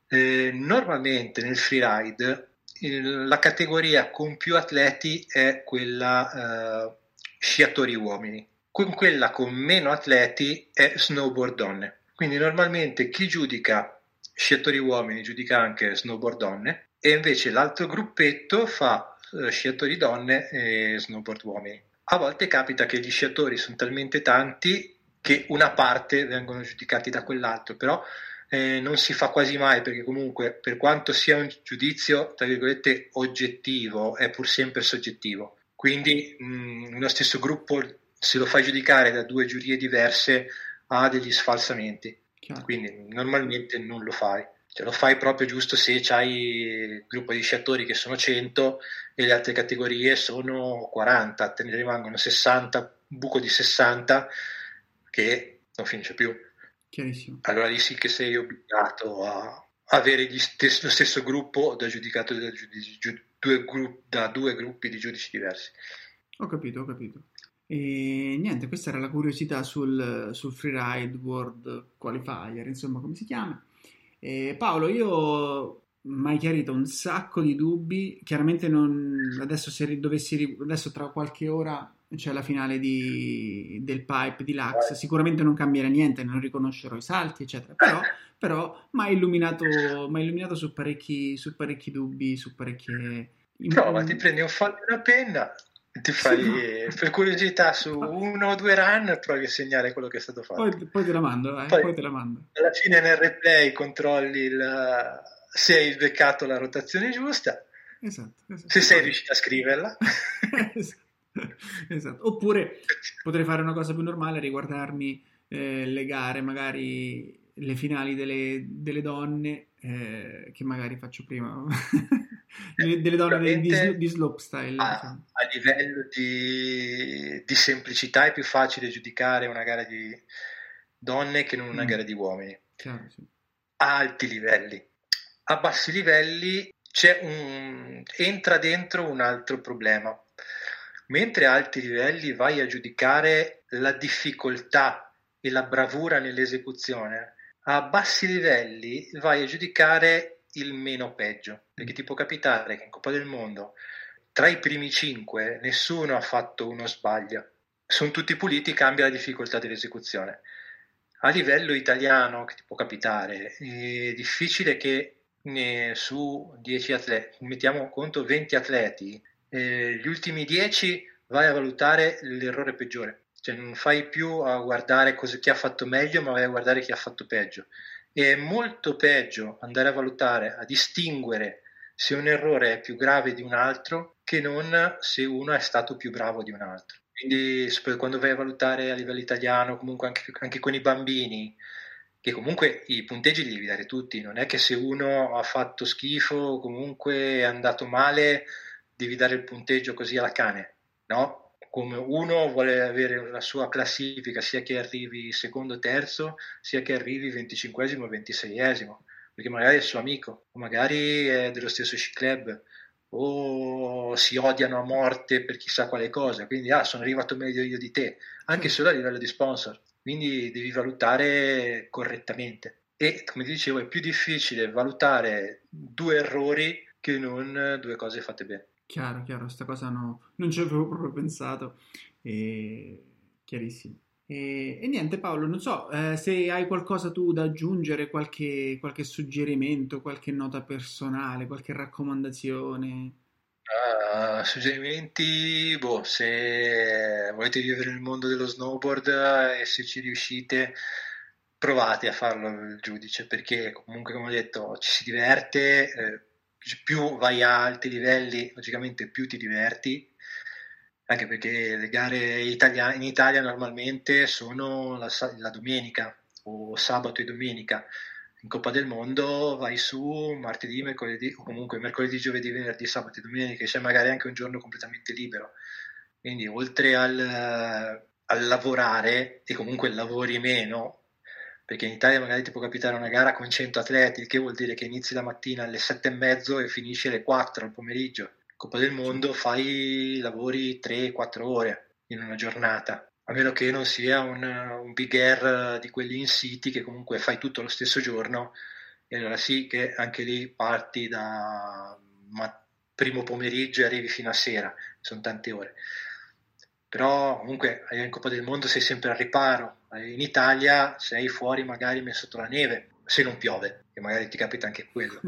Eh, normalmente nel freeride il, la categoria con più atleti è quella eh, sciatori uomini, con quella con meno atleti è snowboard donne. Quindi normalmente chi giudica sciatori uomini giudica anche snowboard donne e invece l'altro gruppetto fa eh, sciatori donne e snowboard uomini. A volte capita che gli sciatori sono talmente tanti che una parte vengono giudicati da quell'altro, però eh, non si fa quasi mai perché comunque per quanto sia un giudizio tra virgolette oggettivo è pur sempre soggettivo, quindi mh, uno stesso gruppo se lo fai giudicare da due giurie diverse ha degli sfalsamenti. Chiaro. Quindi normalmente non lo fai, cioè, lo fai proprio giusto se c'hai il gruppo di sciatori che sono cento e le altre categorie sono quaranta, te ne rimangono sessanta, buco di sessanta che non finisce più. Chiarissimo. Allora lì sì che sei obbligato a avere gli stes- lo stesso gruppo da giudicato da, giudici, giu- due gru- da due gruppi di giudici diversi. Ho capito, ho capito. E niente, questa era la curiosità sul, sul Freeride World Qualifier, insomma come si chiama. E Paolo, io... mi hai chiarito un sacco di dubbi. Chiaramente non... adesso se dovessi adesso tra qualche ora c'è la finale di... del Pipe di Laax, sicuramente non cambierà niente, non riconoscerò i salti eccetera, però, però mi ha illuminato mi ha illuminato su parecchi su parecchi dubbi, su parecchie... Prova, ti prendi un foglio e una penna, ti fai sì, no? Per curiosità su uno o due run provi a segnare quello che è stato fatto, poi, poi te la mando eh, poi, poi te la mando alla fine nel replay controlli la... se hai beccato la rotazione giusta, esatto, esatto. Se sei riuscito a scriverla. Esatto. Oppure potrei fare una cosa più normale, riguardarmi eh, le gare, magari le finali delle, delle donne, eh, che magari faccio prima, delle, delle donne di, di slopestyle. A, diciamo. A livello di, di semplicità è più facile giudicare una gara di donne che non una mm. gara di uomini. Chiaro, sì. A alti livelli. A bassi livelli c'è un... entra dentro un altro problema. Mentre a alti livelli vai a giudicare la difficoltà e la bravura nell'esecuzione, a bassi livelli vai a giudicare il meno peggio. Perché ti può capitare che in Coppa del Mondo tra i primi cinque nessuno ha fatto uno sbaglio. Sono tutti puliti, cambia la difficoltà dell'esecuzione. A livello italiano, che ti può capitare, è difficile che Ne su dieci atleti, mettiamo conto venti atleti, eh, gli ultimi dieci vai a valutare l'errore peggiore, cioè non fai più a guardare cosa, chi ha fatto meglio, ma vai a guardare chi ha fatto peggio. E è molto peggio andare a valutare, a distinguere se un errore è più grave di un altro che non se uno è stato più bravo di un altro. Quindi quando vai a valutare a livello italiano, comunque anche, anche con i bambini, che comunque i punteggi li devi dare tutti, non è che se uno ha fatto schifo, comunque è andato male, devi dare il punteggio così alla cane, no? Come uno vuole avere una sua classifica, sia che arrivi secondo, terzo, sia che arrivi venticinquesimo o ventiseiesimo, perché magari è il suo amico, o magari è dello stesso sci club, o si odiano a morte per chissà quale cosa, quindi ah, sono arrivato meglio io di te, anche solo a livello di sponsor. Quindi devi valutare correttamente e, come dicevo, è più difficile valutare due errori che non due cose fatte bene. Chiaro, chiaro, sta cosa no, non ci avevo proprio pensato, e... chiarissimo. E, e niente Paolo, non so eh, se hai qualcosa tu da aggiungere, qualche, qualche suggerimento, qualche nota personale, qualche raccomandazione. Uh, suggerimenti, boh, se volete vivere nel mondo dello snowboard e se ci riuscite, provate a farlo il giudice, perché comunque, come ho detto, ci si diverte, eh, più vai a alti livelli logicamente più ti diverti, anche perché le gare italiane, in Italia normalmente sono la, la domenica o sabato e domenica. In Coppa del Mondo vai su martedì, mercoledì, o comunque mercoledì, giovedì, venerdì, sabato e domenica, c'è magari anche un giorno completamente libero. Quindi oltre al, al lavorare, e comunque lavori meno, perché in Italia magari ti può capitare una gara con cento atleti, il che vuol dire che inizi la mattina alle sette e mezzo e finisci alle quattro al pomeriggio. Coppa del Mondo fai lavori tre quattro ore in una giornata, a meno che non sia un, un big air di quelli in city, che comunque fai tutto lo stesso giorno, e allora sì che anche lì parti da ma, primo pomeriggio e arrivi fino a sera, sono tante ore. Però comunque in Coppa del Mondo sei sempre al riparo, in Italia sei fuori magari messo sotto la neve, se non piove, che magari ti capita anche quello.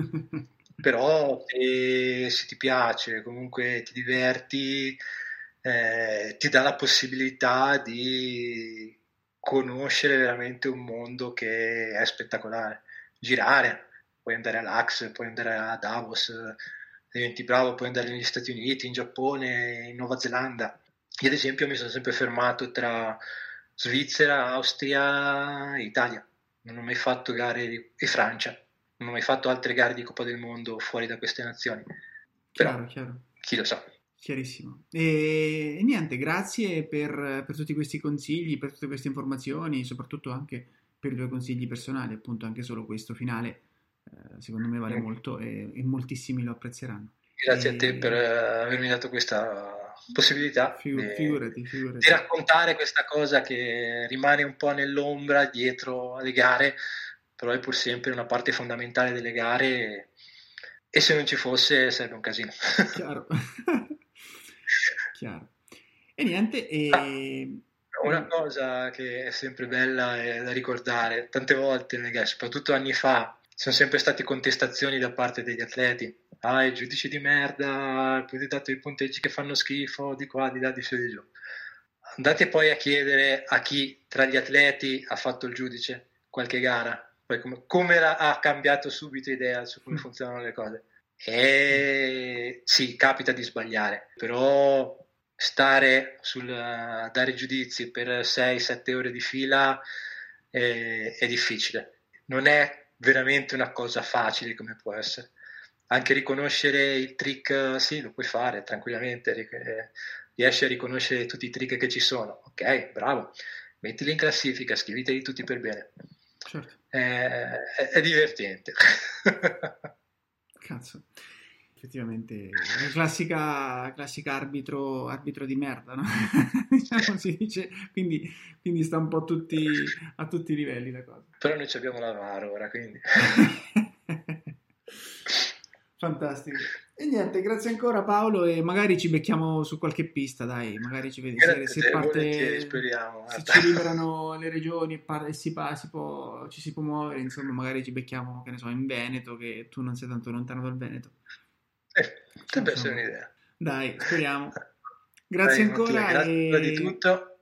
Però se, se ti piace, comunque ti diverti, eh, ti dà la possibilità di conoscere veramente un mondo che è spettacolare. Girare, puoi andare a Laax, puoi andare a Davos, diventi bravo, puoi andare negli Stati Uniti, in Giappone, in Nuova Zelanda. Io ad esempio mi sono sempre fermato tra Svizzera, Austria e Italia, non ho mai fatto gare di... e Francia. Non ho mai fatto altre gare di Coppa del Mondo fuori da queste nazioni. Però chiaro, chiaro. Chi lo sa. Chiarissimo. E, e niente, grazie per, per tutti questi consigli, per tutte queste informazioni, soprattutto anche per i tuoi consigli personali, appunto anche solo questo finale, eh, secondo me vale mm. molto e, e moltissimi lo apprezzeranno. Grazie e... a te per avermi dato questa possibilità. Figu- di, figurati, figurati. Di raccontare questa cosa che rimane un po' nell'ombra dietro alle gare, però è pur sempre una parte fondamentale delle gare, e se non ci fosse sarebbe un casino. Chiaro. Chiaro. E niente, e... una cosa che è sempre bella è da ricordare, tante volte nelle gare, soprattutto anni fa, ci sono sempre state contestazioni da parte degli atleti: ah, i giudici di merda, poi ti dato i punteggi che fanno schifo, di qua, di là, di su, di giù. Andate poi a chiedere a chi tra gli atleti ha fatto il giudice qualche gara, poi come, come la, ha cambiato subito idea su come funzionano le cose. E sì, capita di sbagliare, però stare sul dare giudizi per sei sette ore di fila eh, è difficile, non è veramente una cosa facile come può essere. Anche riconoscere il trick, sì, lo puoi fare tranquillamente, riesci a riconoscere tutti i trick che ci sono, ok, bravo, mettili in classifica, scriviteli tutti per bene. Certo. È, è, è divertente. Cazzo, effettivamente classica, classica arbitro, arbitro di merda, no? Diciamo, si dice, quindi, quindi sta un po' tutti, a tutti i livelli la cosa. Però noi ci abbiamo la V A R ora, quindi fantastico. E niente, grazie ancora Paolo, e magari ci becchiamo su qualche pista, dai, magari ci vedi se, se parte, speriamo, se ci liberano le regioni e par- si, si può, ci si può muovere, insomma magari ci becchiamo, che ne so, in Veneto, che tu non sei tanto lontano dal Veneto. Eh, potrebbe essere un'idea. Dai, speriamo. Grazie dai, ancora Mattia, grazie e... di tutto,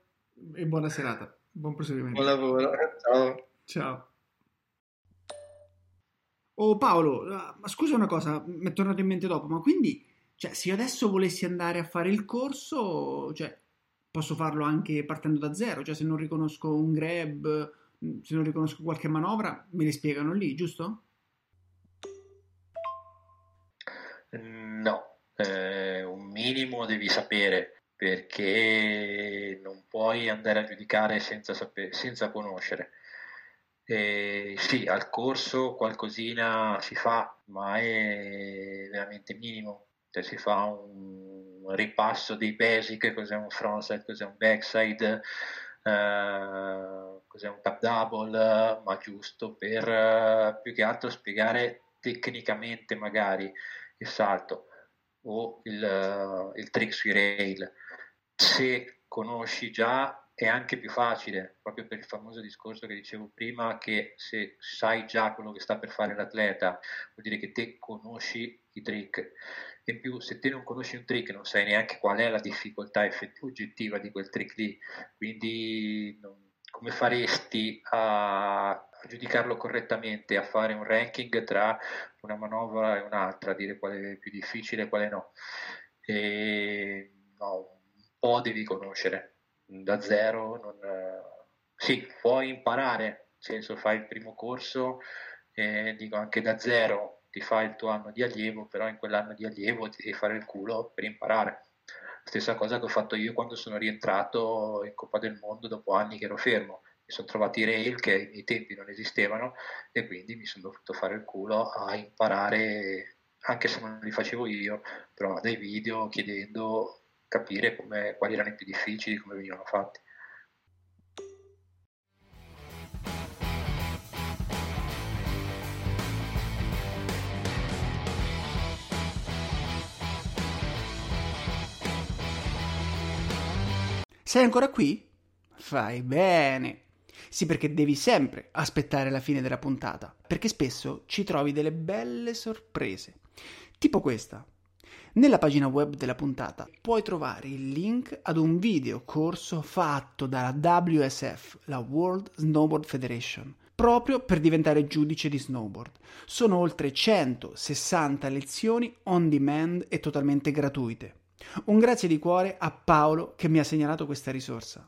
e buona serata, buon proseguimento. Buon lavoro, ciao. Ciao. Oh Paolo, ma scusa una cosa, mi è tornato in mente dopo, ma quindi, cioè, se io adesso volessi andare a fare il corso, cioè, posso farlo anche partendo da zero, cioè se non riconosco un grab, se non riconosco qualche manovra, me le spiegano lì, giusto? No, eh, un minimo devi sapere, perché non puoi andare a giudicare senza sapere, senza conoscere. Eh, sì, al corso qualcosina si fa, ma è veramente minimo, cioè, si fa un ripasso dei basic, cos'è un frontside, cos'è un backside, eh, cos'è un tap double, ma giusto per eh, più che altro spiegare tecnicamente magari il salto o il, il trick sui rail. Se conosci già è anche più facile, proprio per il famoso discorso che dicevo prima, che se sai già quello che sta per fare l'atleta, vuol dire che te conosci i trick. In più, se te non conosci un trick, non sai neanche qual è la difficoltà effettiva, oggettiva di quel trick lì, quindi non, come faresti a giudicarlo correttamente, a fare un ranking tra una manovra e un'altra, a dire qual è più difficile e qual è no? E, no, un po' devi conoscere, da zero non... sì, puoi imparare, nel senso fai il primo corso, eh, dico anche da zero ti fai il tuo anno di allievo, però in quell'anno di allievo ti devi fare il culo per imparare. Stessa cosa che ho fatto io quando sono rientrato in Coppa del Mondo dopo anni che ero fermo. Mi sono trovati i rail che ai miei tempi non esistevano e quindi mi sono dovuto fare il culo a imparare, anche se non li facevo io, però dai video, chiedendo, capire come, quali erano i più difficili, come venivano fatti. Sei ancora qui? Fai bene! Sì, perché devi sempre aspettare la fine della puntata, perché spesso ci trovi delle belle sorprese, tipo questa. Nella pagina web della puntata puoi trovare il link ad un video corso fatto dalla W S F, la World Snowboard Federation, proprio per diventare giudice di snowboard. Sono oltre centosessanta lezioni on demand e totalmente gratuite. Un grazie di cuore a Paolo che mi ha segnalato questa risorsa.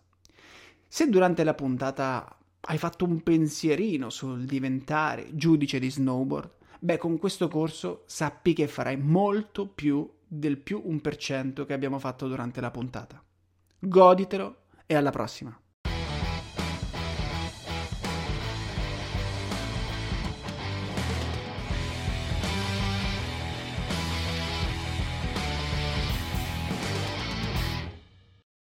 Se durante la puntata hai fatto un pensierino sul diventare giudice di snowboard, beh, con questo corso sappi che farai molto più del più un per cento che abbiamo fatto durante la puntata. Goditelo e alla prossima!